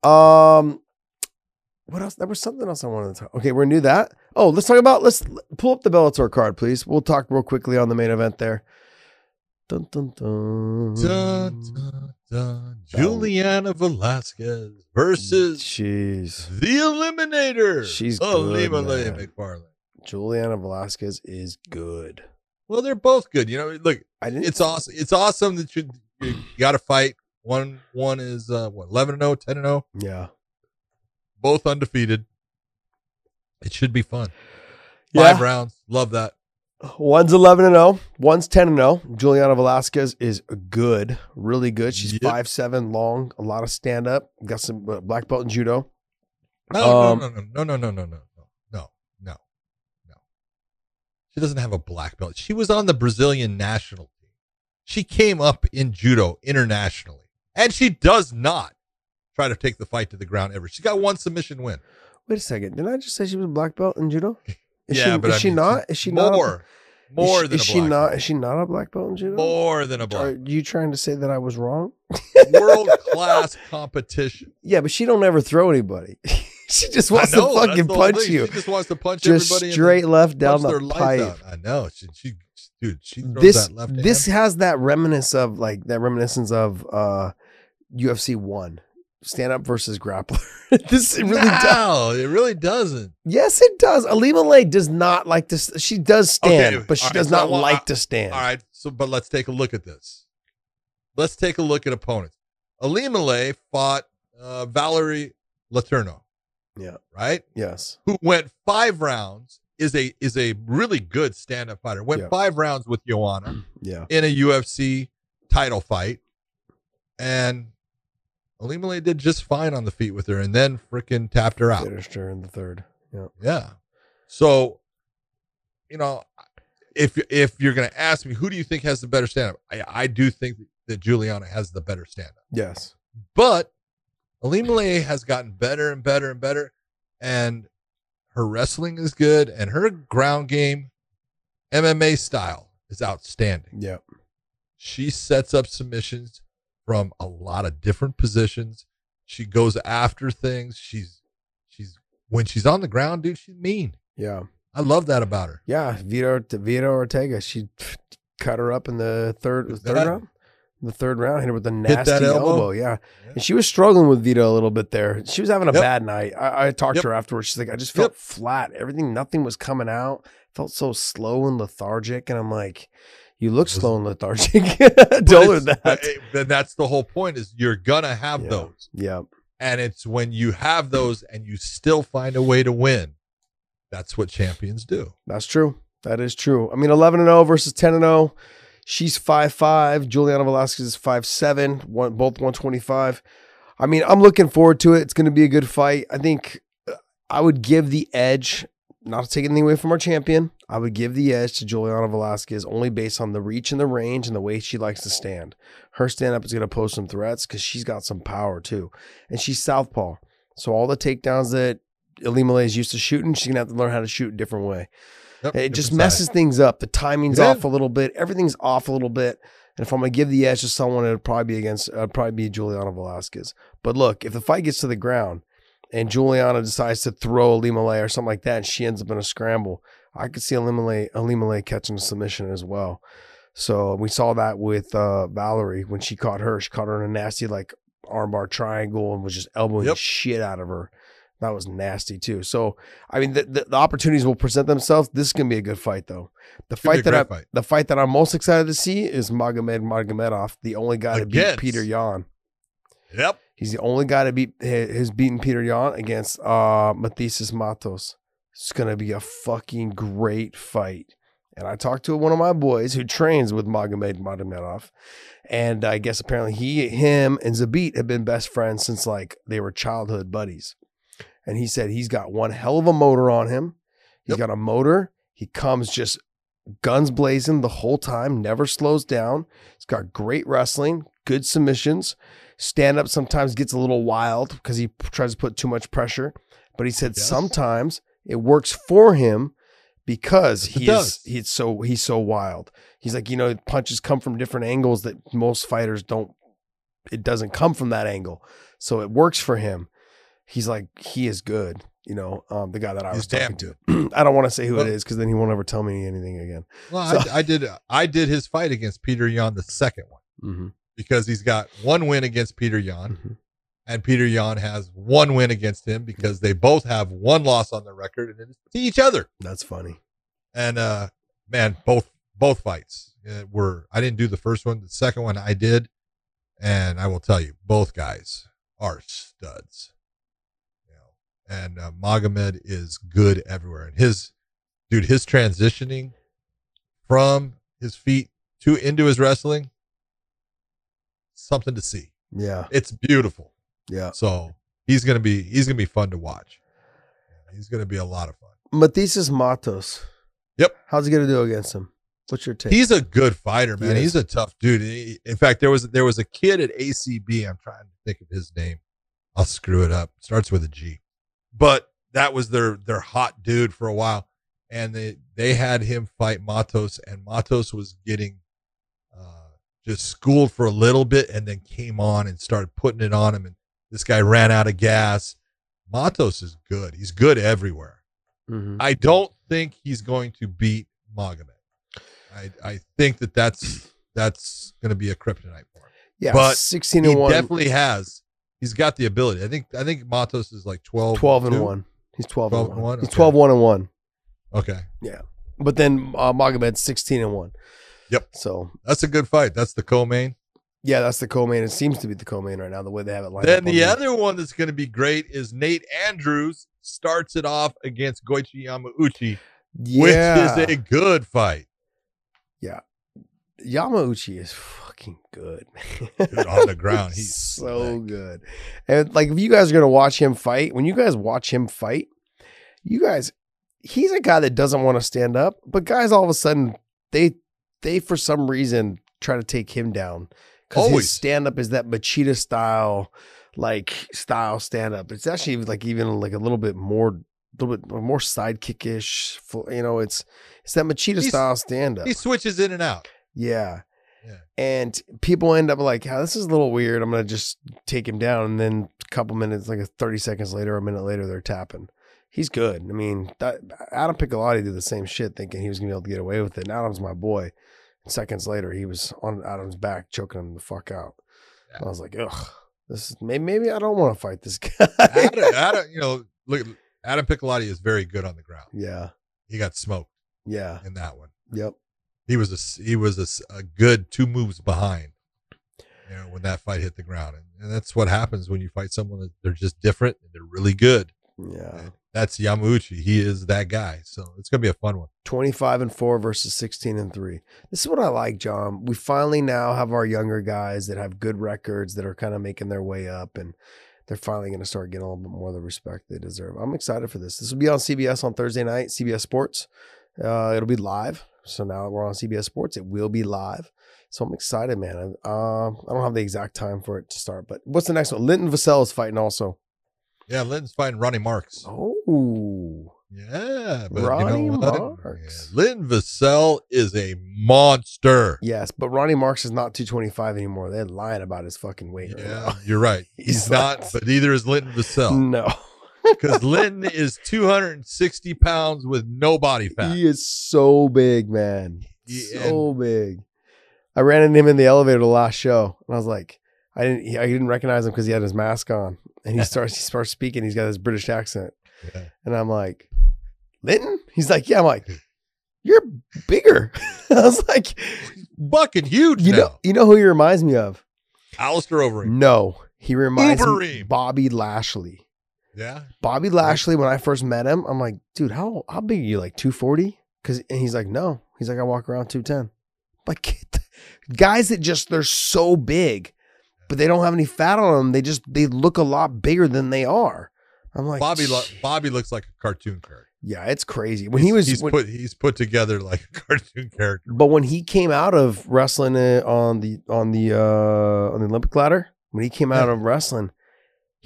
Um... What else? There was something else I wanted to talk. Okay, we're gonna do that. Oh, let's talk about. Let's pull up the Bellator card, please. We'll talk real quickly on the main event there. Dun dun dun. Dun, dun, dun. Juliana Velasquez versus Jeez. the Eliminator. She's oh, good. Ilima-Lei McFarland. Juliana Velasquez is good. Well, they're both good. You know, look, I didn't... it's awesome. It's awesome that you you got to fight. One one is uh, what eleven and oh, ten and oh. Yeah. Both undefeated. It should be fun. Five yeah. rounds. Love that. One's eleven and oh. One's ten and oh. Juliana Velasquez is good. Really good. She's five seven, long. A lot of stand-up. Got some uh, black belt in judo. No, um, no, no, no, no, no, no, no, no, no, no. She doesn't have a black belt. She was on the Brazilian national team. She came up in judo internationally. And she does not try to take the fight to the ground ever. She's got one submission win. Wait a second. Didn't I just say she was a black belt in judo? Is yeah, she, but is I she mean, not? Is she more. not? More is, than is a black she belt. Not, is she not a black belt in judo? More than a black belt. Are you trying to say that I was wrong? World-class competition. Yeah, but she don't ever throw anybody. She just wants know, to fucking punch you. She just wants to punch just everybody. Just straight left down the pipe. Out. I know. She, she, dude, she throws this, that left This hand. has that reminiscence of, like, that reminiscence of uh, U F C one. Stand up versus grappler. This it really no, does. It really doesn't. Yes, it does. Ilima-Lei does not like to. She does stand, okay, but she right, does not well, like I, to stand. All right. So, but let's take a look at this. Let's take a look at opponents. Ilima-Lei fought uh, Valerie Letourneau. Yeah. Right. Yes. Who went five rounds? Is a is a really good stand up fighter. Went yeah. five rounds with Joanna. Yeah. In a U F C title fight, and Ilima-Lei did just fine on the feet with her, and then freaking tapped her out. Finished her in the third. Yeah. Yeah. So, you know, if if you're going to ask me, who do you think has the better stand-up? I, I do think that Juliana has the better stand-up. Yes. But Ilima-Lei has gotten better and better and better, and her wrestling is good, and her ground game, M M A style, is outstanding. Yeah. She sets up submissions from a lot of different positions. She goes after things. She's, she's, when she's on the ground, dude, she's mean. Yeah. I love that about her. Yeah. Vito, Vito Ortega, she cut her up in the third, the third round, the third round, hit her with the nasty elbow. elbow. Yeah. yeah. And she was struggling with Vito a little bit there. She was having a yep. bad night. I, I talked yep. to her afterwards. She's like, I just felt yep. flat. Everything, nothing was coming out. Felt so slow and lethargic. And I'm like, you look slow and lethargic. Tell her that. Then that's the whole point, is you're gonna have yeah. those. Yeah. And it's when you have those and you still find a way to win. That's what champions do. That's true. That is true. I mean, eleven and oh versus ten and oh. She's five five. Juliana Velasquez is five seven. One, both one twenty-five. I mean, I'm looking forward to it. It's going to be a good fight. I think I would give the edge, not to take anything away from our champion, I would give the edge to Juliana Velasquez only based on the reach and the range and the way she likes to stand. Her stand-up is going to pose some threats because she's got some power too. And she's southpaw. So all the takedowns that Ilima-Lei is used to shooting, she's going to have to learn how to shoot a different way. Yep, it just messes things up. The timing's yeah. off a little bit. Everything's off a little bit. And if I'm going to give the edge to someone, it would probably be against, uh, probably be Juliana Velasquez. But look, if the fight gets to the ground, and Juliana decides to throw Ilima-Lei or something like that, and she ends up in a scramble, I could see Ilima-Lei, Ilima-Lei catching a submission as well. So we saw that with uh, Valerie when she caught her. She caught her in a nasty like armbar triangle and was just elbowing yep. the shit out of her. That was nasty too. So I mean, the, the, the opportunities will present themselves. This is gonna be a good fight though. The fight that I, fight. the fight that I'm most excited to see is Magomed Magomedov, the only guy Against. to beat Peter Yan. Yep. He's the only guy to beat his beaten Peter Yan against uh, Matheus Mattos. It's going to be a fucking great fight. And I talked to one of my boys who trains with Magomed Magomedov. And I guess apparently he, him, and Zabit have been best friends since like they were childhood buddies. And he said he's got one hell of a motor on him. He's yep. got a motor. He comes just guns blazing the whole time, never slows down. He's got great wrestling, good submissions. Stand up sometimes gets a little wild because he tries to put too much pressure, but he said yes. sometimes it works for him because he is, he's so he's so wild. He's like, you know, punches come from different angles that most fighters don't. It doesn't come from that angle, so it works for him. He's like, he is good. You know, um, the guy that I was talking to. I don't want to say who well, it is because then he won't ever tell me anything again. Well, so. I, I did. I did his fight against Peter Yan, the second one. Mm-hmm. Because he's got one win against Peter Yan, mm-hmm. and Peter Yan has one win against him because they both have one loss on their record and it's to each other. That's funny. And uh, man, both both fights uh, were. I didn't do the first one. The second one I did, and I will tell you, both guys are studs. You know, and uh, Magomed is good everywhere. And his dude, his transitioning from his feet to into his wrestling. Something to see. Yeah, it's beautiful. Yeah, so he's gonna be he's gonna be fun to watch. He's gonna be a lot of fun. Matheus Mattos. Yep. How's he gonna do against him? What's your take? He's a good fighter, man. He's a tough dude. He, in fact, there was there was a kid at A C B. I'm trying to think of his name. I'll screw it up. Starts with a G. But that was their their hot dude for a while, and they, they had him fight Mattos, and Mattos was getting uh, just schooled for a little bit and then came on and started putting it on him, and this guy ran out of gas. Mattos is good. He's good everywhere. Mm-hmm. I don't think he's going to beat Magomed. I, I think that that's, that's going to be a kryptonite for him. Yeah, but sixteen and one. He definitely has. He's got the ability. I think I think Mattos is like twelve and one. He's twelve and one. He's twelve and one and one. Okay. Yeah. But then uh, Magomed's sixteen and one. Yep. So that's a good fight. That's the co-main. Yeah, that's the co-main. It seems to be the co-main right now, the way they have it lined then up. Then the other one that's going to be great is Nate Andrews starts it off against Goiti Yamauchi, yeah. which is a good fight. Yeah. Yamauchi is fucking good, man. Dude, on the ground. He's so sick. Good. And like, if you guys are going to watch him fight, when you guys watch him fight, you guys, he's a guy that doesn't want to stand up, but guys, all of a sudden they, they, for some reason try to take him down. Cause Always. His stand up is that Machida style, like style stand up. It's actually like even like a little bit more, a little bit more sidekickish. You know, it's, it's that Machida he's, style stand up. He switches in and out. Yeah. yeah. And people end up like, oh, this is a little weird. I'm going to just take him down. And then a couple minutes, like thirty seconds later, a minute later, they're tapping. He's good. I mean, that, Adam Piccolotti did the same shit thinking he was going to be able to get away with it. And Adam's my boy. And seconds later, he was on Adam's back choking him the fuck out. Yeah. I was like, ugh, this is, maybe, maybe I don't want to fight this guy. Adam, Adam, you know, look, Adam Piccolotti is very good on the ground. Yeah. He got smoked. Yeah. In that one. Yep. He was a he was a, a good two moves behind, you know, when that fight hit the ground, and, and that's what happens when you fight someone that they're just different and they're really good. Yeah, and that's Yamauchi. He is that guy. So it's gonna be a fun one. twenty-five and four versus sixteen and three. This is what I like, John. We finally now have our younger guys that have good records that are kind of making their way up, and they're finally gonna start getting a little bit more of the respect they deserve. I'm excited for this. This will be on C B S on Thursday night, C B S Sports. Uh, it'll be live. So now that we're on C B S Sports, it will be live. So I'm excited, man. I, uh, I don't have the exact time for it to start, but what's the next one? Linton Vassell is fighting also. Yeah, Linton's fighting Ronnie Marks. Oh. Yeah. But Ronnie you know Marks. Yeah. Linton Vassell is a monster. Yes, but Ronnie Marks is not two twenty-five anymore. They're lying about his fucking weight. Yeah, right you're right. He's, He's not, like... but neither is Linton Vassell. No. Because Linton is two hundred sixty pounds with no body fat. He is so big, man. Yeah, so big. I ran into him in the elevator the last show, and I was like, I didn't, I didn't recognize him because he had his mask on, and he starts, he starts speaking. He's got this British accent, yeah. and I'm like, Linton? He's like, yeah. I'm like, you're bigger. I was like, fucking huge. You now. know, you know who he reminds me of? Alistair Overeem. No, he reminds Overeem. me of Bobby Lashley. Yeah. Bobby Lashley, when I first met him, I'm like, dude, how how big are you? Like two forty? Cause and he's like, no. He's like, I walk around two ten. Like guys that just they're so big, but they don't have any fat on them. They just they look a lot bigger than they are. I'm like Bobby lo Bobby looks like a cartoon character. Yeah, it's crazy. When he's, he was he's when, put he's put together like a cartoon character. But when he came out of wrestling on the on the uh on the Olympic ladder, when he came out yeah. of wrestling.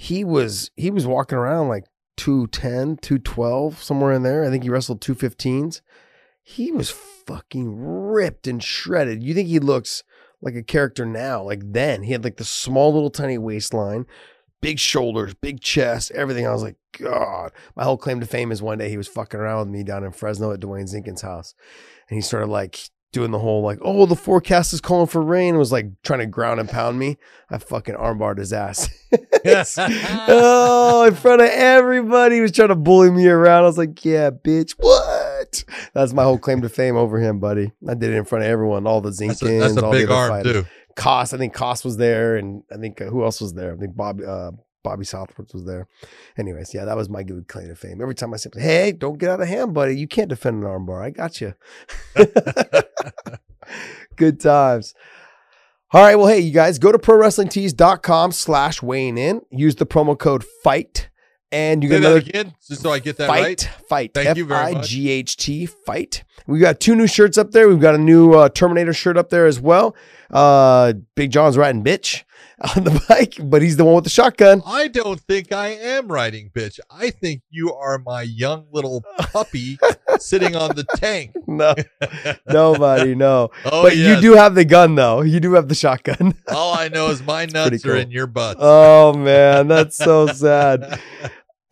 He was he was walking around like two ten, two twelve, somewhere in there. I think he wrestled two fifteens. He was fucking ripped and shredded. You think he looks like a character now, like then. He had like the small little tiny waistline, big shoulders, big chest, everything. I was like, God. My whole claim to fame is one day he was fucking around with me down in Fresno at Dwayne Zinkin's house. And he started like doing the whole like, oh, the forecast is calling for rain. It was like trying to ground and pound me. I fucking armbarred his ass. Oh, in front of everybody. He was trying to bully me around. I was like, yeah, bitch, what? That's my whole claim to fame over him, buddy. I did it in front of everyone, all the Zinkins, that's a, that's a all big the other arm fighters. Too. Koss, I think Koss was there, and I think uh, who else was there? I think Bobby, uh, Bobby Southworth was there. Anyways, yeah, that was my good claim to fame. Every time I said, hey, don't get out of hand, buddy. You can't defend an armbar. I got you. Good times. All right. Well, hey, you guys, go to pro wrestling tees dot com slash weighing in. Use the promo code FIGHT. And you get another again, just so I get that fight, right. Fight. Thank F you very much. F I G H T, fight. We've got two new shirts up there. We've got a new uh, Terminator shirt up there as well. Uh, Big John's riding bitch on the bike, but he's the one with the shotgun. I don't think I am riding bitch. I think you are my young little puppy sitting on the tank. No, nobody, no. Oh, but yes. You do have the gun, though. You do have the shotgun. All I know is my nuts cool. are in your butt. Oh, man, that's so sad.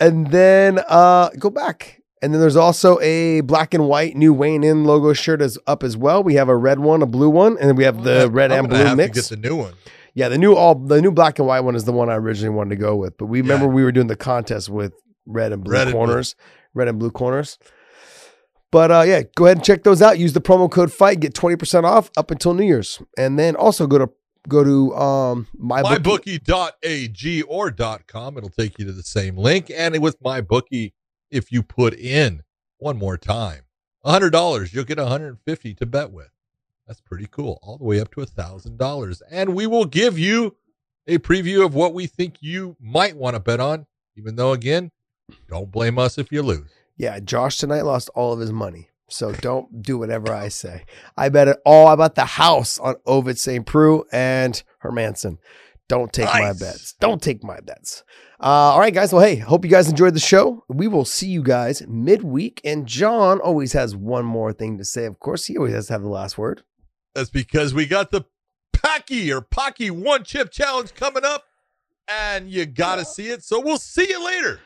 And then uh, go back. And then there's also a black and white new Wayne In logo shirt is up as well. We have a red one, a blue one, and then we have the I'm red and blue have mix. To get the new one. Yeah, the new all the new black and white one is the one I originally wanted to go with. But we remember yeah. we were doing the contest with red and blue red corners, and blue. red and blue corners. But uh, yeah, go ahead and check those out. Use the promo code FIGHT, get twenty percent off up until New Year's. And then also go to go to um, my bookie dot a g or .com. It'll take you to the same link. And with MyBookie, if you put in one more time, one hundred dollars, you'll get one hundred fifty dollars to bet with. That's pretty cool. All the way up to one thousand dollars. And we will give you a preview of what we think you might want to bet on, even though, again, don't blame us if you lose. Yeah, Josh tonight lost all of his money. So don't do whatever I say. I bet it all about the house on Ovince Saint Preux and Hermansson. Don't take nice. my bets. Don't take my bets. Uh, all right, guys. Well, hey, hope you guys enjoyed the show. We will see you guys midweek. And John always has one more thing to say. Of course, he always has to have the last word. That's because we got the Packy or Pocky One Chip Challenge coming up, and you got to see it. So we'll see you later.